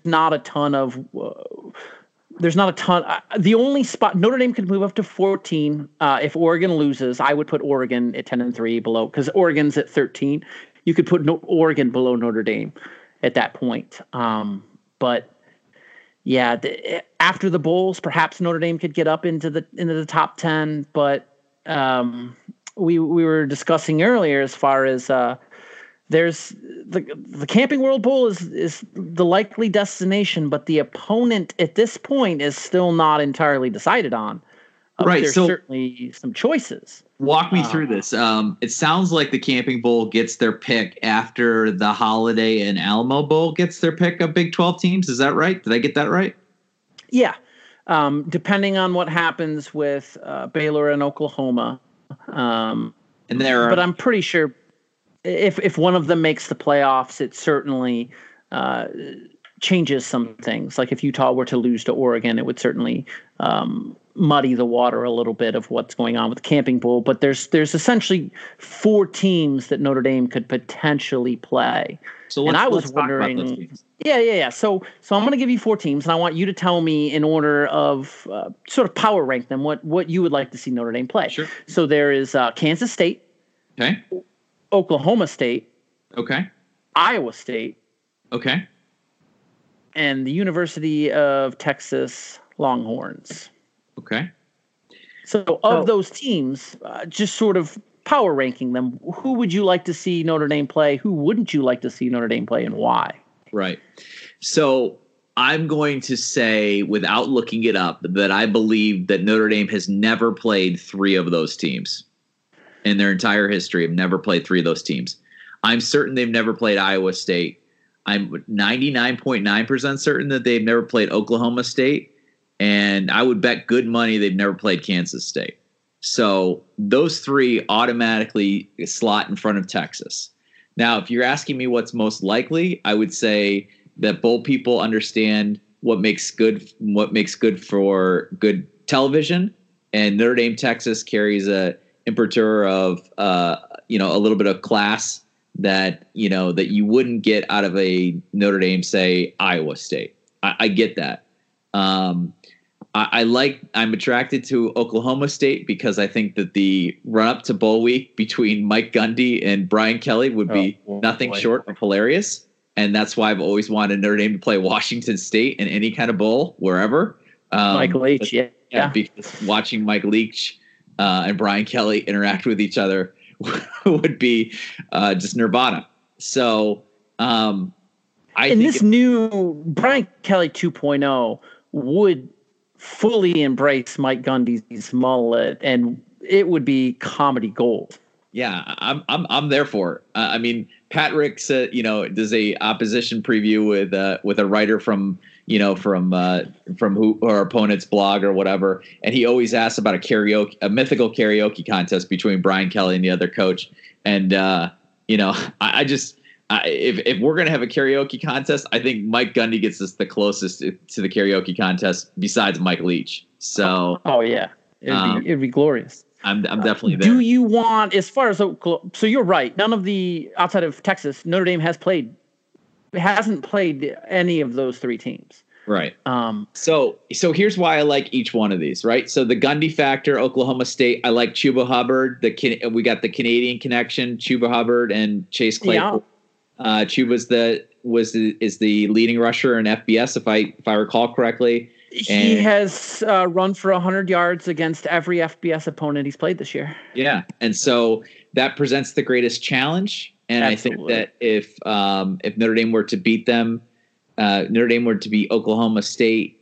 not a ton. The only spot Notre Dame could move up to 14 if Oregon loses. I would put Oregon at 10-3 below because Oregon's at 13. You could put Oregon below Notre Dame at that point. After the bowls, perhaps Notre Dame could get up into the top 10. But we were discussing earlier as far as there's the Camping World Bowl is the likely destination, but the opponent at this point is still not entirely decided on. Right, there's certainly some choices. Walk me through this. It sounds like the Camping Bowl gets their pick after the Holiday and Alamo Bowl gets their pick of Big 12 teams. Is that right? Did I get that right? Yeah. Depending on what happens with Baylor and Oklahoma. But I'm pretty sure if one of them makes the playoffs, it certainly changes some things. Like if Utah were to lose to Oregon, it would certainly muddy the water a little bit of what's going on with the Camping Bowl, but there's essentially 4 teams that Notre Dame could potentially play. So and I was wondering, So I'm going to give you 4 teams, and I want you to tell me in order of sort of power rank them what you would like to see Notre Dame play. Sure. So there is Kansas State, okay, Oklahoma State, okay, Iowa State, okay, and the University of Texas Longhorns. Okay. So of those teams, just sort of power ranking them, who would you like to see Notre Dame play? Who wouldn't you like to see Notre Dame play and why? Right. So I'm going to say, without looking it up, that I believe that Notre Dame has never played 3 of those teams in their entire history. Have never played 3 of those teams. I'm certain they've never played Iowa State. I'm 99.9% certain that they've never played Oklahoma State. And I would bet good money they've never played Kansas State. So those three automatically slot in front of Texas. Now, if you're asking me what's most likely, I would say that both people understand what makes good for good television, and Notre Dame, Texas carries a imprimatur of a little bit of class that you wouldn't get out of a Notre Dame, say Iowa State. I get that. I'm attracted to Oklahoma State because I think that the run up to bowl week between Mike Gundy and Brian Kelly would be nothing short of hilarious. And that's why I've always wanted Notre Dame to play Washington State in any kind of bowl, wherever. Mike Leach, yeah. Because watching Mike Leach and Brian Kelly interact with each other would be just nirvana. So new Brian Kelly 2.0 would fully embrace Mike Gundy's mullet, and it would be comedy gold. Yeah, I'm there for it. I mean, Pat Rick said, does a opposition preview with a writer from who our opponent's blog or whatever, and he always asks about a mythical karaoke contest between Brian Kelly and the other coach. And if we're gonna have a karaoke contest, I think Mike Gundy gets us the closest to the karaoke contest besides Mike Leach. So it'd be glorious. I'm definitely there. Do you want, as far as Oklahoma, so you're right. None of the outside of Texas, Notre Dame hasn't played any of those three teams. Right. So here's why I like each one of these. Right. So the Gundy factor, Oklahoma State. I like Chuba Hubbard. We got the Canadian connection, Chuba Hubbard and Chase Claypool. Yeah. Chuba is the leading rusher in FBS, if I recall correctly. He has run for 100 yards against every FBS opponent he's played this year. Yeah, and so that presents the greatest challenge. And absolutely. I think that if Notre Dame were to beat them, Notre Dame were to beat Oklahoma State,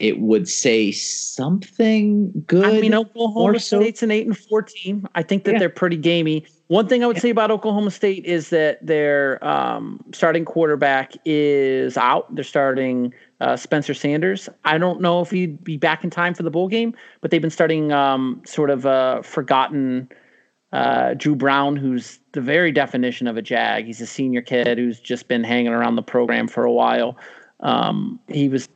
it would say something good. I mean, Oklahoma State's an 8-4 team. I think that they're pretty gamey. One thing I would say about Oklahoma State is that their starting quarterback is out. They're starting Spencer Sanders. I don't know if he'd be back in time for the bowl game, but they've been starting forgotten Drew Brown, who's the very definition of a Jag. He's a senior kid who's just been hanging around the program for a while. He was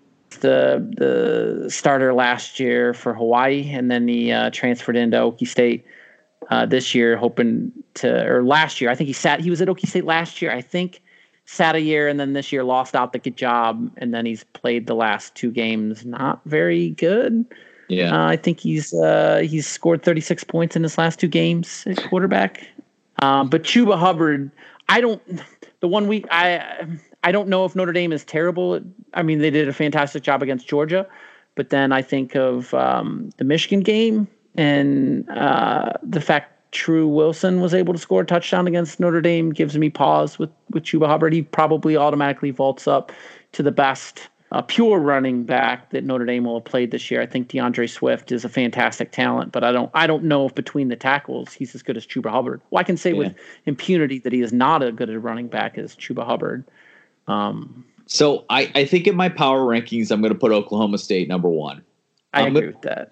the starter last year for Hawaii, and then he transferred into Okie State. This year, last year, I think he was at Okie State last year. I think sat a year, and then this year lost out the good job, and then he's played the last two games not very good. Yeah, I think he's scored 36 points in his last two games at quarterback. But Chuba Hubbard, I don't know if Notre Dame is terrible. I mean, they did a fantastic job against Georgia, but then I think of the Michigan game. And the fact True Wilson was able to score a touchdown against Notre Dame gives me pause with Chuba Hubbard. He probably automatically vaults up to the best pure running back that Notre Dame will have played this year. I think DeAndre Swift is a fantastic talent, but I don't know if between the tackles he's as good as Chuba Hubbard. Well, I can say with impunity that he is not as good a running back as Chuba Hubbard. So I think in my power rankings, I'm going to put Oklahoma State number one. I agree with that.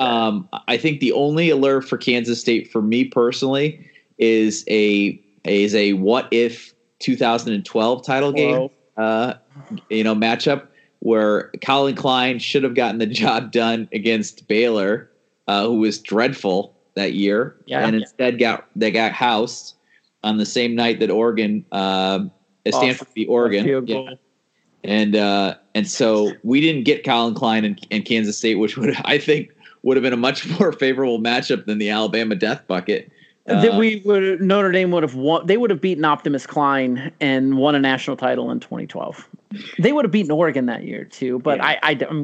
I think the only allure for Kansas State for me personally is a what if 2012 title game, matchup where Colin Klein should have gotten the job done against Baylor, who was dreadful that year, instead they got housed on the same night that Oregon, Stanford beat Oregon. Yeah. And so we didn't get Colin Klein in Kansas State, which would have been a much more favorable matchup than the Alabama death bucket. Notre Dame would have won. They would have beaten Optimus Klein and won a national title in 2012. They would have beaten Oregon that year too. But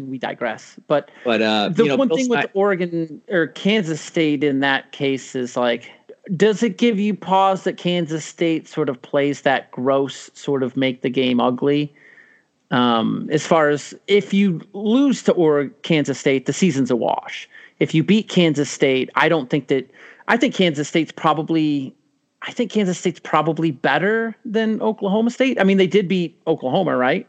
we digress. But the one thing with Oregon or Kansas State in that case is like, does it give you pause that Kansas State sort of plays that gross sort of make the game ugly? As far as if you lose to Kansas State, the season's a wash. If you beat Kansas State, I think Kansas State's probably I think Kansas State's probably better than Oklahoma State. I mean, they did beat Oklahoma, right?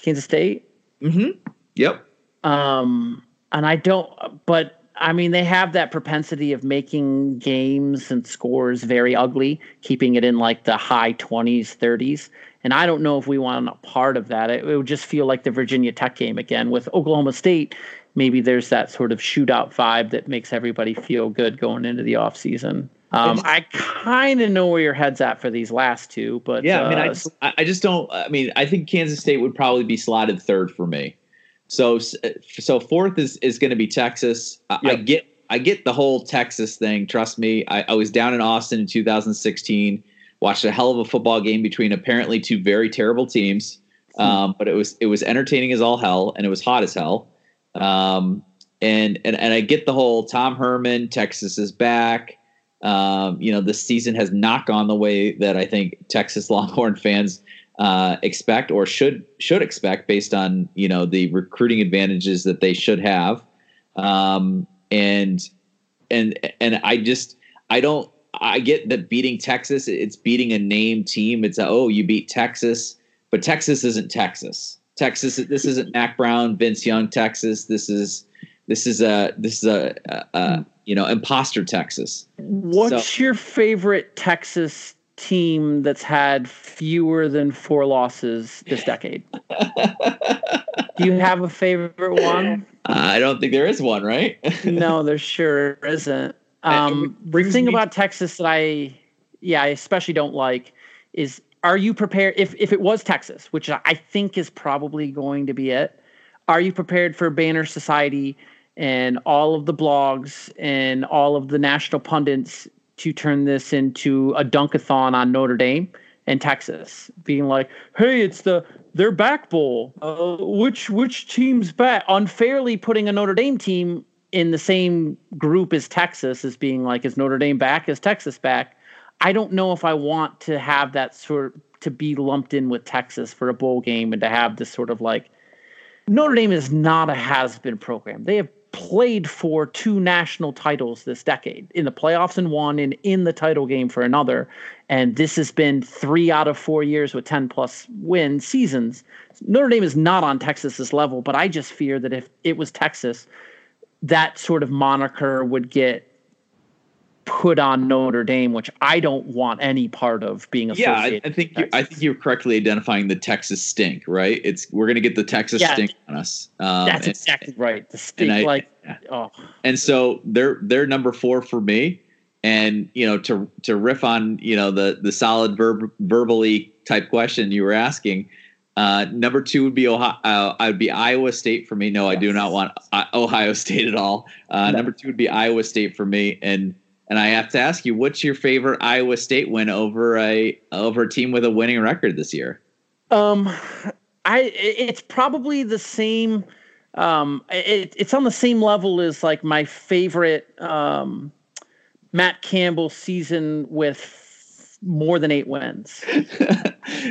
Kansas State. Mm-hmm. Yep. And I don't, but I mean, they have that propensity of making games and scores very ugly, keeping it in like the high 20s, 30s. And I don't know if we want a part of that. It would just feel like the Virginia Tech game again. With Oklahoma State, maybe there's that sort of shootout vibe that makes everybody feel good going into the offseason. I kind of know where your head's at for these last two, but yeah, I mean, I just don't. I mean, I think Kansas State would probably be slotted third for me. So fourth is going to be Texas. Yep. I get the whole Texas thing. Trust me. I was down in Austin in 2016. Watched a hell of a football game between apparently two very terrible teams, but it was entertaining as all hell, and it was hot as hell. And I get the whole Tom Herman, Texas is back. This season has not gone the way that I think Texas Longhorn fans expect or should expect based on the recruiting advantages that they should have. I get that beating Texas, it's beating a name team. It's you beat Texas, but Texas isn't Texas. This isn't Mack Brown, Vince Young, Texas. This is imposter Texas. What's your favorite Texas team that's had fewer than four losses this decade? Do you have a favorite one? I don't think there is one, right? No, there sure isn't. The thing about Texas that I especially don't like is, are you prepared if it was Texas, which I think is probably going to be it, are you prepared for Banner Society and all of the blogs and all of the national pundits to turn this into a dunkathon on Notre Dame and Texas being like, hey, it's their back bowl. Which team's back? Unfairly putting a Notre Dame team in the same group as Texas as being like, is Notre Dame back? Is Texas back? I don't know if I want to have that sort of, to be lumped in with Texas for a bowl game and to have this sort of like, Notre Dame is not a has-been program. They have played for two national titles this decade, in the playoffs in one and in the title game for another. And this has been 3 out of 4 years with 10-plus win seasons. Notre Dame is not on Texas's level, but I just fear that if it was Texas, that sort of moniker would get put on Notre Dame, which I don't want any part of being associated. Yeah, I think you're correctly identifying the Texas stink, right? We're going to get the Texas stink on us. That's exactly right. The stink, And so they're number four for me. And to riff on the solid verbally type question you were asking. Number two would be Ohio. I would be Iowa State for me. No, yes. I do not want Ohio State at all. No. Number two would be Iowa State for me. And I have to ask you, what's your favorite Iowa State win over a team with a winning record this year? It's probably the same. It's on the same level as like my favorite Matt Campbell season with more than 8 wins.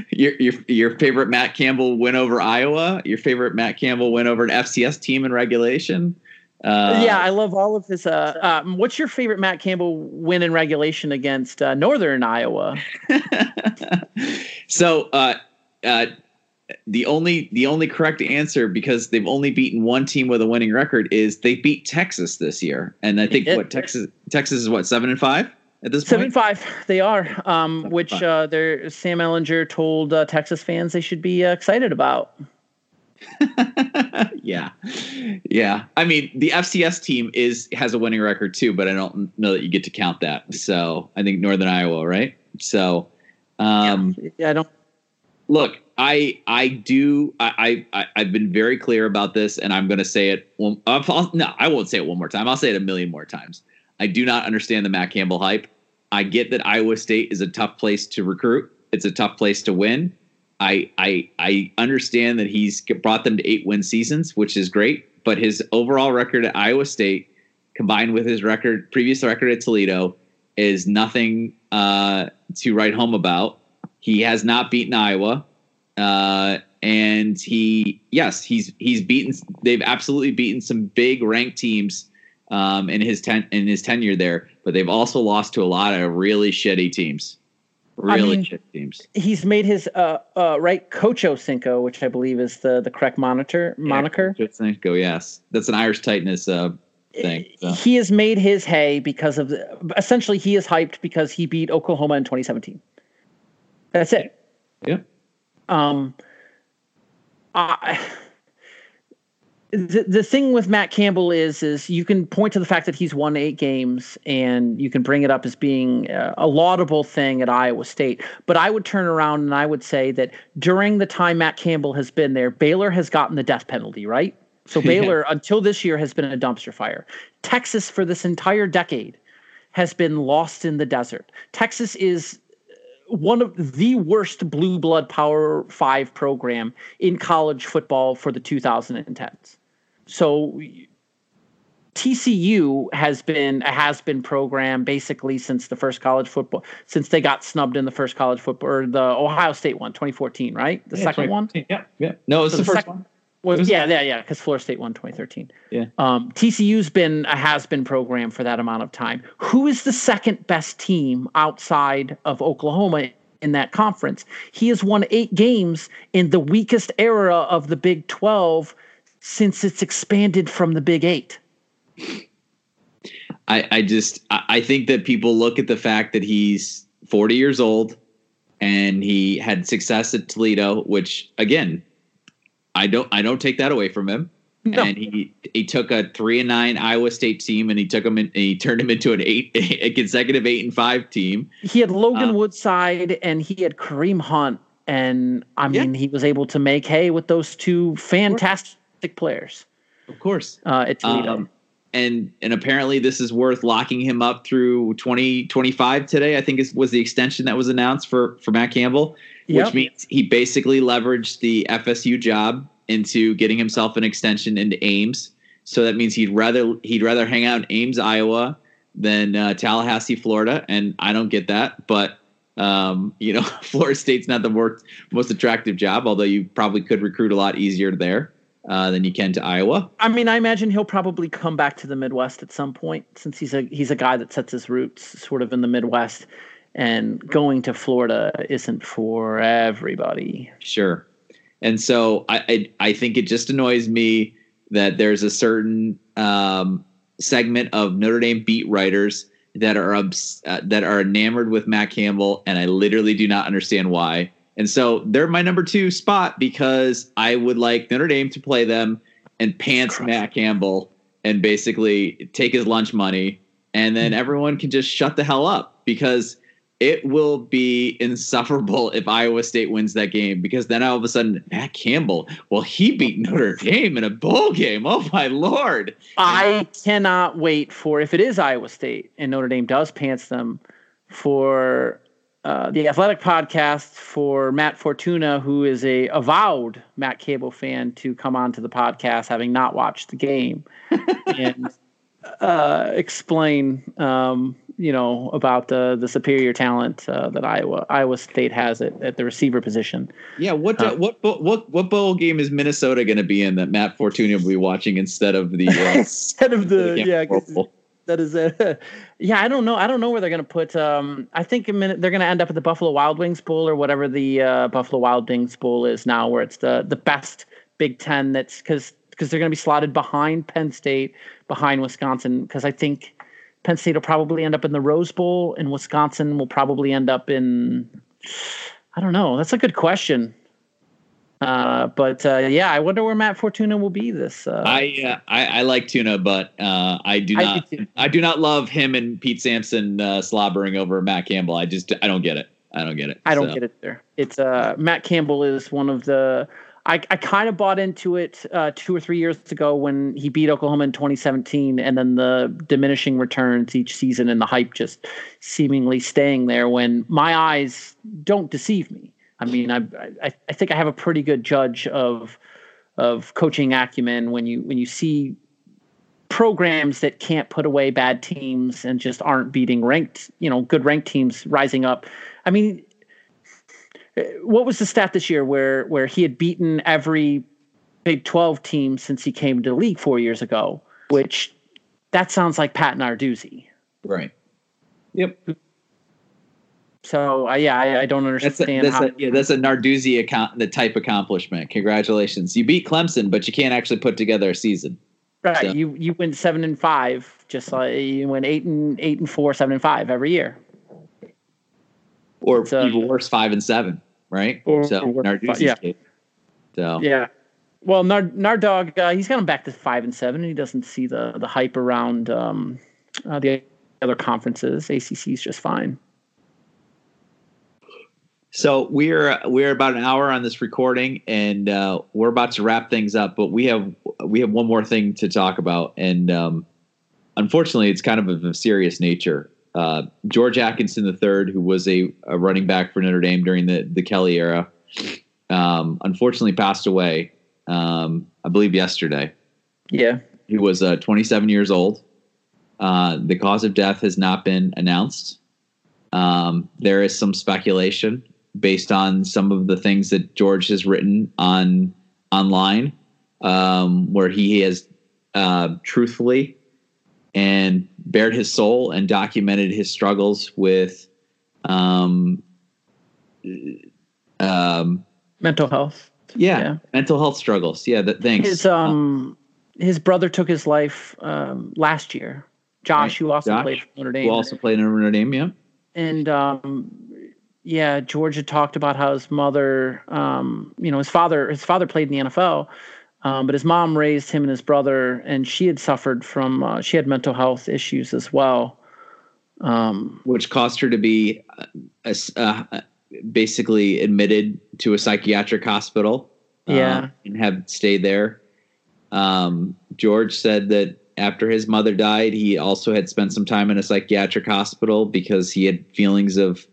Your favorite Matt Campbell win over Iowa? Your favorite Matt Campbell win over an FCS team in regulation? I love all of this. What's your favorite Matt Campbell win in regulation against Northern Iowa? So the only correct answer, because they've only beaten one team with a winning record, is they beat Texas this year. And I think Texas is 7-5? At this point? 7-5, they are, which Sam Ellinger told Texas fans they should be excited about. Yeah. I mean, the FCS team has a winning record too, but I don't know that you get to count that. So I think Northern Iowa, right? So, I don't. Look, I've been very clear about this, and I'm going to say it. I won't say it one more time. I'll say it 1,000,000 more times. I do not understand the Matt Campbell hype. I get that Iowa State is a tough place to recruit. It's a tough place to win. I understand that he's brought them to 8-win seasons, which is great. But his overall record at Iowa State, combined with his previous record at Toledo, is nothing to write home about. He has not beaten Iowa, and he's beaten. They've absolutely beaten some big ranked teams in his tenure there, but they've also lost to a lot of really shitty teams. Really chip teams. He's made his Kocho Cinco, which I believe is the correct moniker. Kocho Cinco, yes. That's an Irish Titaness thing. So. He has made his hay because of essentially he is hyped because he beat Oklahoma in 2017. That's it. Yeah. The thing with Matt Campbell is you can point to the fact that he's won 8 games and you can bring it up as being a laudable thing at Iowa State. But I would turn around and I would say that during the time Matt Campbell has been there, Baylor has gotten the death penalty, right? So Baylor, until this year, has been a dumpster fire. Texas, for this entire decade, has been lost in the desert. Texas is one of the worst blue blood Power 5 program in college football for the 2010s. So TCU has been a has-been program basically since the first college football, since they got snubbed in the first college football, or the Ohio State one, 2014, right? The second one? Yeah. No, it's so the first one. Yeah, because Florida State won 2013. Yeah. TCU's been a has-been program for that amount of time. Who is the second best team outside of Oklahoma in that conference? He has won 8 games in the weakest era of the Big 12 since it's expanded from the Big 8. I think that people look at the fact that he's 40 years old and he had success at Toledo, which, again, I don't take that away from him. No. And he took a 3-9 Iowa State team and he took him in, and he turned him into a consecutive 8-5 team. He had Logan Woodside and he had Kareem Hunt, and he was able to make hay with those two fantastic players. Of course, at Toledo. And apparently this is worth locking him up through 2025 today, I think was the extension that was announced for Matt Campbell, which means he basically leveraged the FSU job into getting himself an extension into Ames. So that means he'd rather hang out in Ames, Iowa than Tallahassee, Florida. And I don't get that, but Florida State's not the most attractive job, although you probably could recruit a lot easier there than you can to Iowa. I mean, I imagine he'll probably come back to the Midwest at some point, since he's a guy that sets his roots sort of in the Midwest, and going to Florida isn't for everybody. Sure. And so I think it just annoys me that there's a certain segment of Notre Dame beat writers that are that are enamored with Matt Campbell, and I literally do not understand why. And so they're my number 2 spot, because I would like Notre Dame to play them and pants Matt Campbell and basically take his lunch money. And then everyone can just shut the hell up, because it will be insufferable if Iowa State wins that game, because then all of a sudden Matt Campbell, he beat Notre Dame in a bowl game. Oh my Lord. I cannot wait for, if it is Iowa State and Notre Dame does pants them, for the Athletic Podcast, for Matt Fortuna, who is a avowed Matt Campbell fan, to come on to the podcast, having not watched the game, and explain, about the superior talent that Iowa State has at the receiver position. Yeah, what bowl game is Minnesota going to be in that Matt Fortuna will be watching instead of the That is I don't know. I don't know where they're going to put. I think they're going to end up at the Buffalo Wild Wings Bowl, or whatever the Buffalo Wild Wings Bowl is now, where it's the best Big Ten. That's because they're going to be slotted behind Penn State, behind Wisconsin. Because I think Penn State will probably end up in the Rose Bowl, and Wisconsin will probably end up in, I don't know. That's a good question. I wonder where Matt Fortuna will be this. I like Tuna, but I do not love him and Pete Sampson slobbering over Matt Campbell. I don't get it. I don't get it either. It's Matt Campbell is one of the. I kind of bought into it 2 or 3 years ago when he beat Oklahoma in 2017, and then the diminishing returns each season and the hype just seemingly staying there when my eyes don't deceive me. I mean, I think I have a pretty good judge of coaching acumen when you see programs that can't put away bad teams and just aren't beating good ranked teams rising up. I mean, what was the stat this year where he had beaten every Big 12 team since he came to the league 4 years ago? Which that sounds like Pat Narduzzi, right? Yep. So, I don't understand. That's a Narduzzi account, the type accomplishment. Congratulations. You beat Clemson, but you can't actually put together a season. Right. So. You went 7-5, just like you went 8-4, 7-5 every year. Or even worse, 5-7, right? Or Narduzzi's case. So. Yeah. Well, Nardog, he's gotten back to 5-7, and he doesn't see the hype around the other conferences. ACC's just fine. So we're about an hour on this recording, and we're about to wrap things up. But we have one more thing to talk about, and unfortunately, it's kind of a serious nature. George Atkinson III, who was a running back for Notre Dame during the Kelly era, unfortunately passed away. I believe yesterday. Yeah. He was 27 years old. The cause of death has not been announced. There is some speculation based on some of the things that George has written online, where he has truthfully and bared his soul and documented his struggles with mental health. Yeah, mental health struggles. Yeah, thanks. His brother took his life last year. Josh, right. Who played for Notre Dame. Who also played in Notre Dame, yeah. And, George had talked about how his mother, his father played in the NFL, but his mom raised him and his brother, and she had suffered from she had mental health issues as well. Which caused her to be basically admitted to a psychiatric hospital and have stayed there. George said that after his mother died, he also had spent some time in a psychiatric hospital because he had feelings of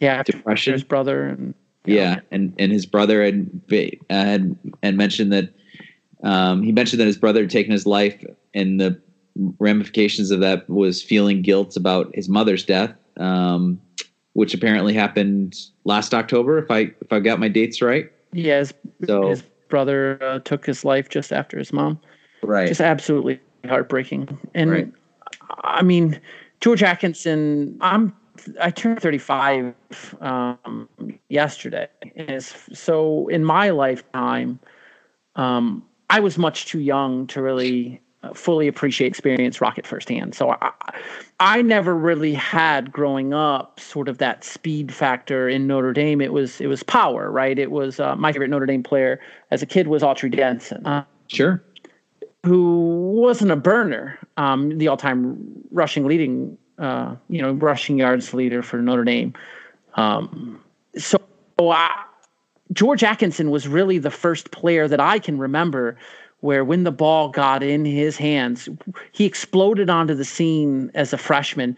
depression. His brother and his brother had mentioned that his brother had taken his life, and the ramifications of that was feeling guilt about his mother's death. Which apparently happened last October, if I got my dates right. Yeah, his brother took his life just after his mom. Right, just absolutely heartbreaking. And right. I mean, George Atkinson. I turned 35 yesterday, and so in my lifetime, I was much too young to really fully appreciate, experience rocket firsthand. So I never really had growing up sort of that speed factor in Notre Dame. It was power, right? It was my favorite Notre Dame player as a kid was Autry Danson, sure, who wasn't a burner, the all-time rushing yards leader for Notre Dame. George Atkinson was really the first player that I can remember where when the ball got in his hands, he exploded onto the scene as a freshman.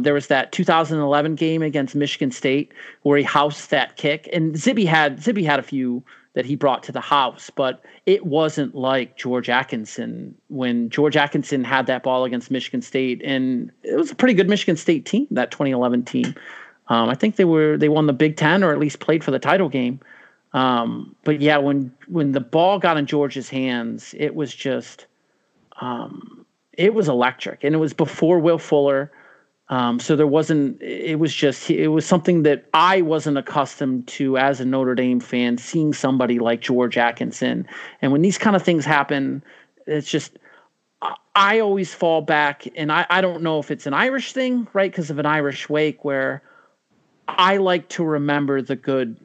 There was that 2011 game against Michigan State where he housed that kick. And Zibby had a few that he brought to the house, but it wasn't like George Atkinson. When George Atkinson had that ball against Michigan State, and it was a pretty good Michigan State team, that 2011 team. I think they won the Big Ten, or at least played for the title game. When the ball got in George's hands, it was just, it was electric, and it was before Will Fuller. So it was something that I wasn't accustomed to as a Notre Dame fan, seeing somebody like George Atkinson. And when these kind of things happen, it's just, I always fall back, and I don't know if it's an Irish thing, right? Because of an Irish wake, where I like to remember the good.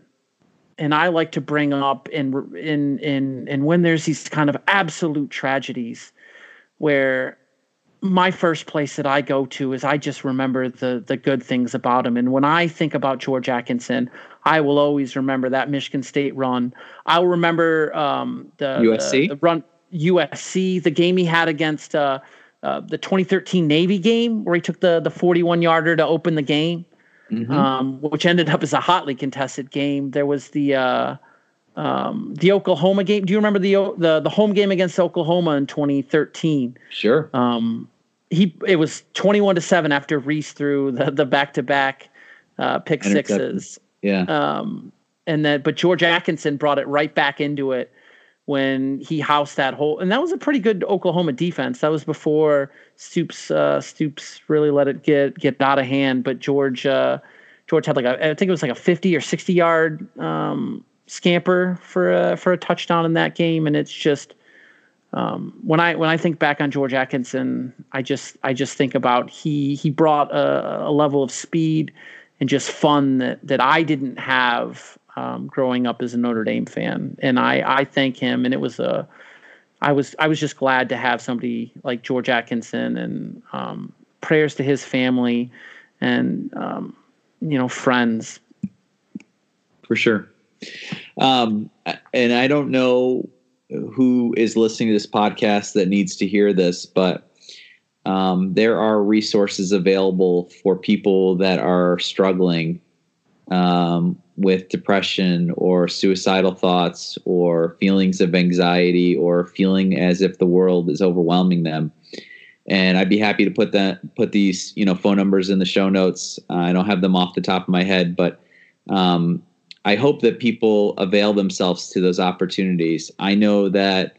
And I like to bring up and when there's these kind of absolute tragedies, where my first place that I go to is I just remember the good things about him. And when I think about George Atkinson, I will always remember that Michigan State run. I'll remember the USC USC, the game he had against the 2013 Navy game where he took the 41 yarder to open the game. Mm-hmm. Which ended up as a hotly contested game. There was the Oklahoma game. Do you remember the home game against Oklahoma in 2013? Sure. It was 21-7 after Reese threw the back-to-back pick sixes. Yeah. But George Atkinson brought it right back into it. when he housed that hole. And that was a pretty good Oklahoma defense. That was before Stoops really let it get out of hand. But George had I think it was like a 50 or 60 yard scamper for a touchdown in that game. And it's just when I think back on George Atkinson, I just think about he brought a level of speed and just fun that I didn't have growing up as a Notre Dame fan, and I thank him. And it was I was just glad to have somebody like George Atkinson, and prayers to his family and friends. For sure. And I don't know who is listening to this podcast that needs to hear this, but there are resources available for people that are struggling with depression or suicidal thoughts or feelings of anxiety or feeling as if the world is overwhelming them. And I'd be happy to put these, phone numbers in the show notes. I don't have them off the top of my head, but I hope that people avail themselves to those opportunities. I know that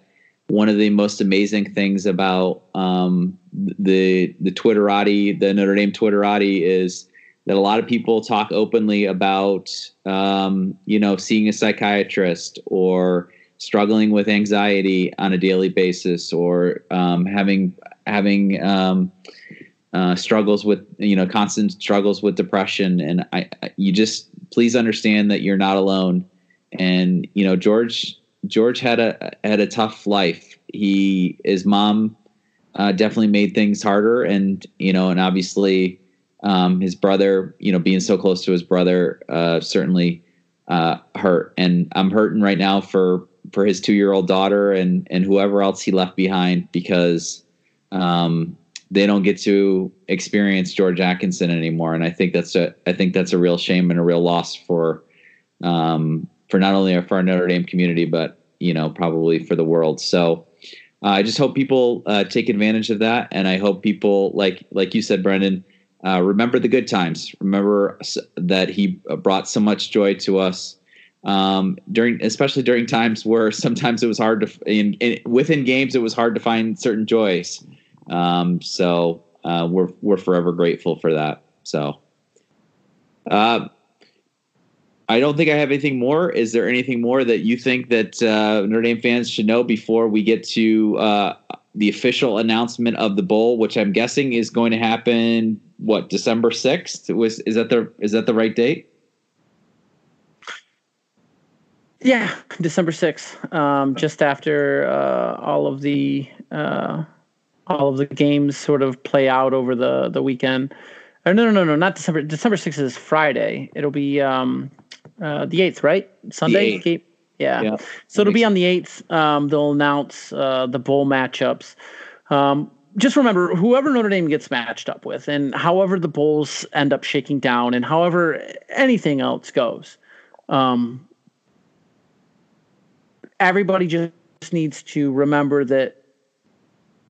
one of the most amazing things about the Twitterati, the Notre Dame Twitterati, is that a lot of people talk openly about, seeing a psychiatrist or struggling with anxiety on a daily basis, or having struggles with, constant struggles with depression. And you just please understand that you're not alone. And George had a tough life. His mom definitely made things harder, and obviously. His brother, being so close to his brother, certainly hurt. And I'm hurting right now for his 2-year-old daughter and whoever else he left behind, because they don't get to experience George Atkinson anymore. And I think that's a real shame and a real loss for not only for our Notre Dame community, but probably for the world. So I just hope people take advantage of that, and I hope people, like you said, Brendan. Remember the good times. Remember that he brought so much joy to us, especially during times where sometimes it was hard to within games. It was hard to find certain joys. So we're forever grateful for that. So I don't think I have anything more. Is there anything more that you think that Notre Dame fans should know before we get to the official announcement of the bowl, which I'm guessing is going to happen? What, December 6th? Is that the right date? Yeah, December 6th. Just after all of the games sort of play out over the weekend. Or no, not December. December 6th is Friday. It'll be the 8th, right? Sunday. The 8th. Yeah. So it'll be on the 8th. They'll announce the bowl matchups. Just remember, whoever Notre Dame gets matched up with, and however the bowls end up shaking down, and however anything else goes, everybody just needs to remember that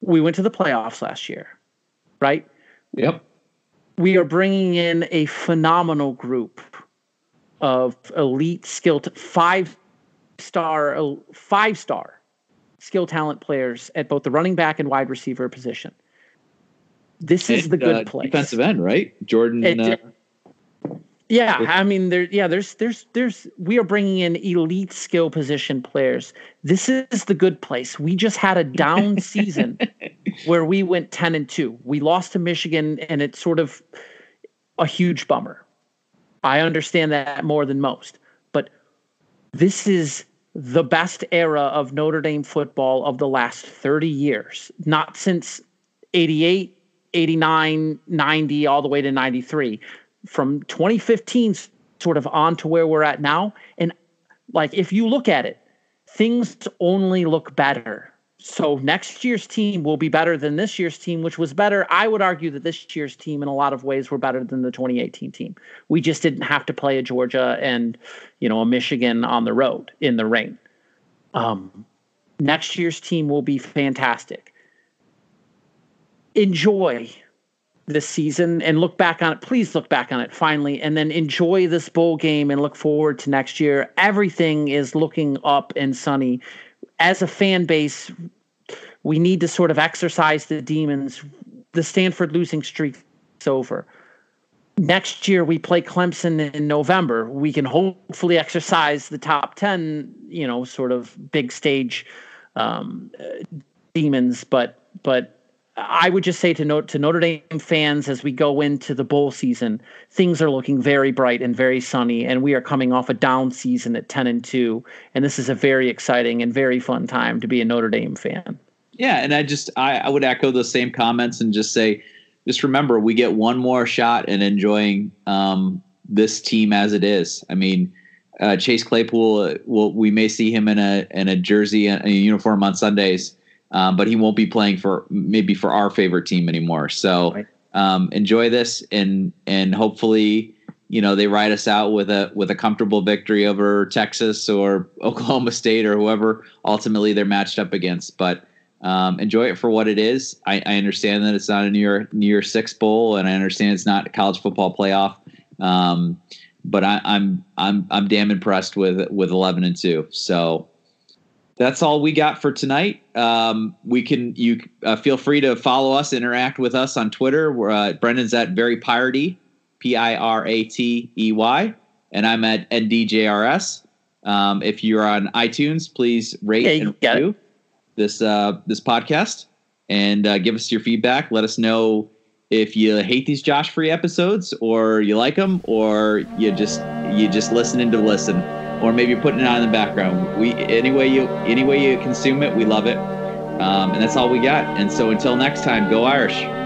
we went to the playoffs last year, right? Yep. We are bringing in a phenomenal group of elite skilled five-star skill talent players at both the running back and wide receiver position. This is the good place. Defensive end, right? Jordan. We are bringing in elite skill position players. This is the good place. We just had a down season where we went 10-2. We lost to Michigan, and it's sort of a huge bummer. I understand that more than most, but this is the best era of Notre Dame football of the last 30 years, not since 88, 89, 90, all the way to 93, from 2015 sort of on to where we're at now. And if you look at it, things only look better. So next year's team will be better than this year's team, which was better. I would argue that this year's team in a lot of ways were better than the 2018 team. We just didn't have to play a Georgia and, a Michigan on the road in the rain. Next year's team will be fantastic. Enjoy this season and look back on it. Please look back on it finally, and then enjoy this bowl game and look forward to next year. Everything is looking up and sunny. as a fan base, we need to sort of exercise the demons. The Stanford losing streak is over. Next year we play Clemson in November. We can hopefully exercise the top 10, you know, sort of big stage demons. But I would just say to Notre Dame fans, as we go into the bowl season, things are looking very bright and very sunny, and we are coming off a down season at 10-2, and this is a very exciting and very fun time to be a Notre Dame fan. Yeah, and I would echo those same comments and just say, just remember, we get one more shot at enjoying this team as it is. I mean, Chase Claypool, we may see him in a jersey and a uniform on Sundays. But he won't be playing for our favorite team anymore. So right. Enjoy this and hopefully, you know, they ride us out with a comfortable victory over Texas or Oklahoma State or whoever ultimately they're matched up against. But enjoy it for what it is. I understand that it's not a New Year's Six bowl, and I understand it's not a college football playoff. But I'm damn impressed with 11-2. So. That's all we got for tonight. You feel free to follow us, interact with us on Twitter. Brendan's at VeryPirate, Piratey, and I'm at NDJRS. If you're on iTunes, please rate and review this podcast and give us your feedback. Let us know if you hate these Josh Free episodes, or you like them, or you just listening to listen. Or maybe you're putting it on in the background. Any way you consume it, we love it. And that's all we got. And so until next time, go Irish.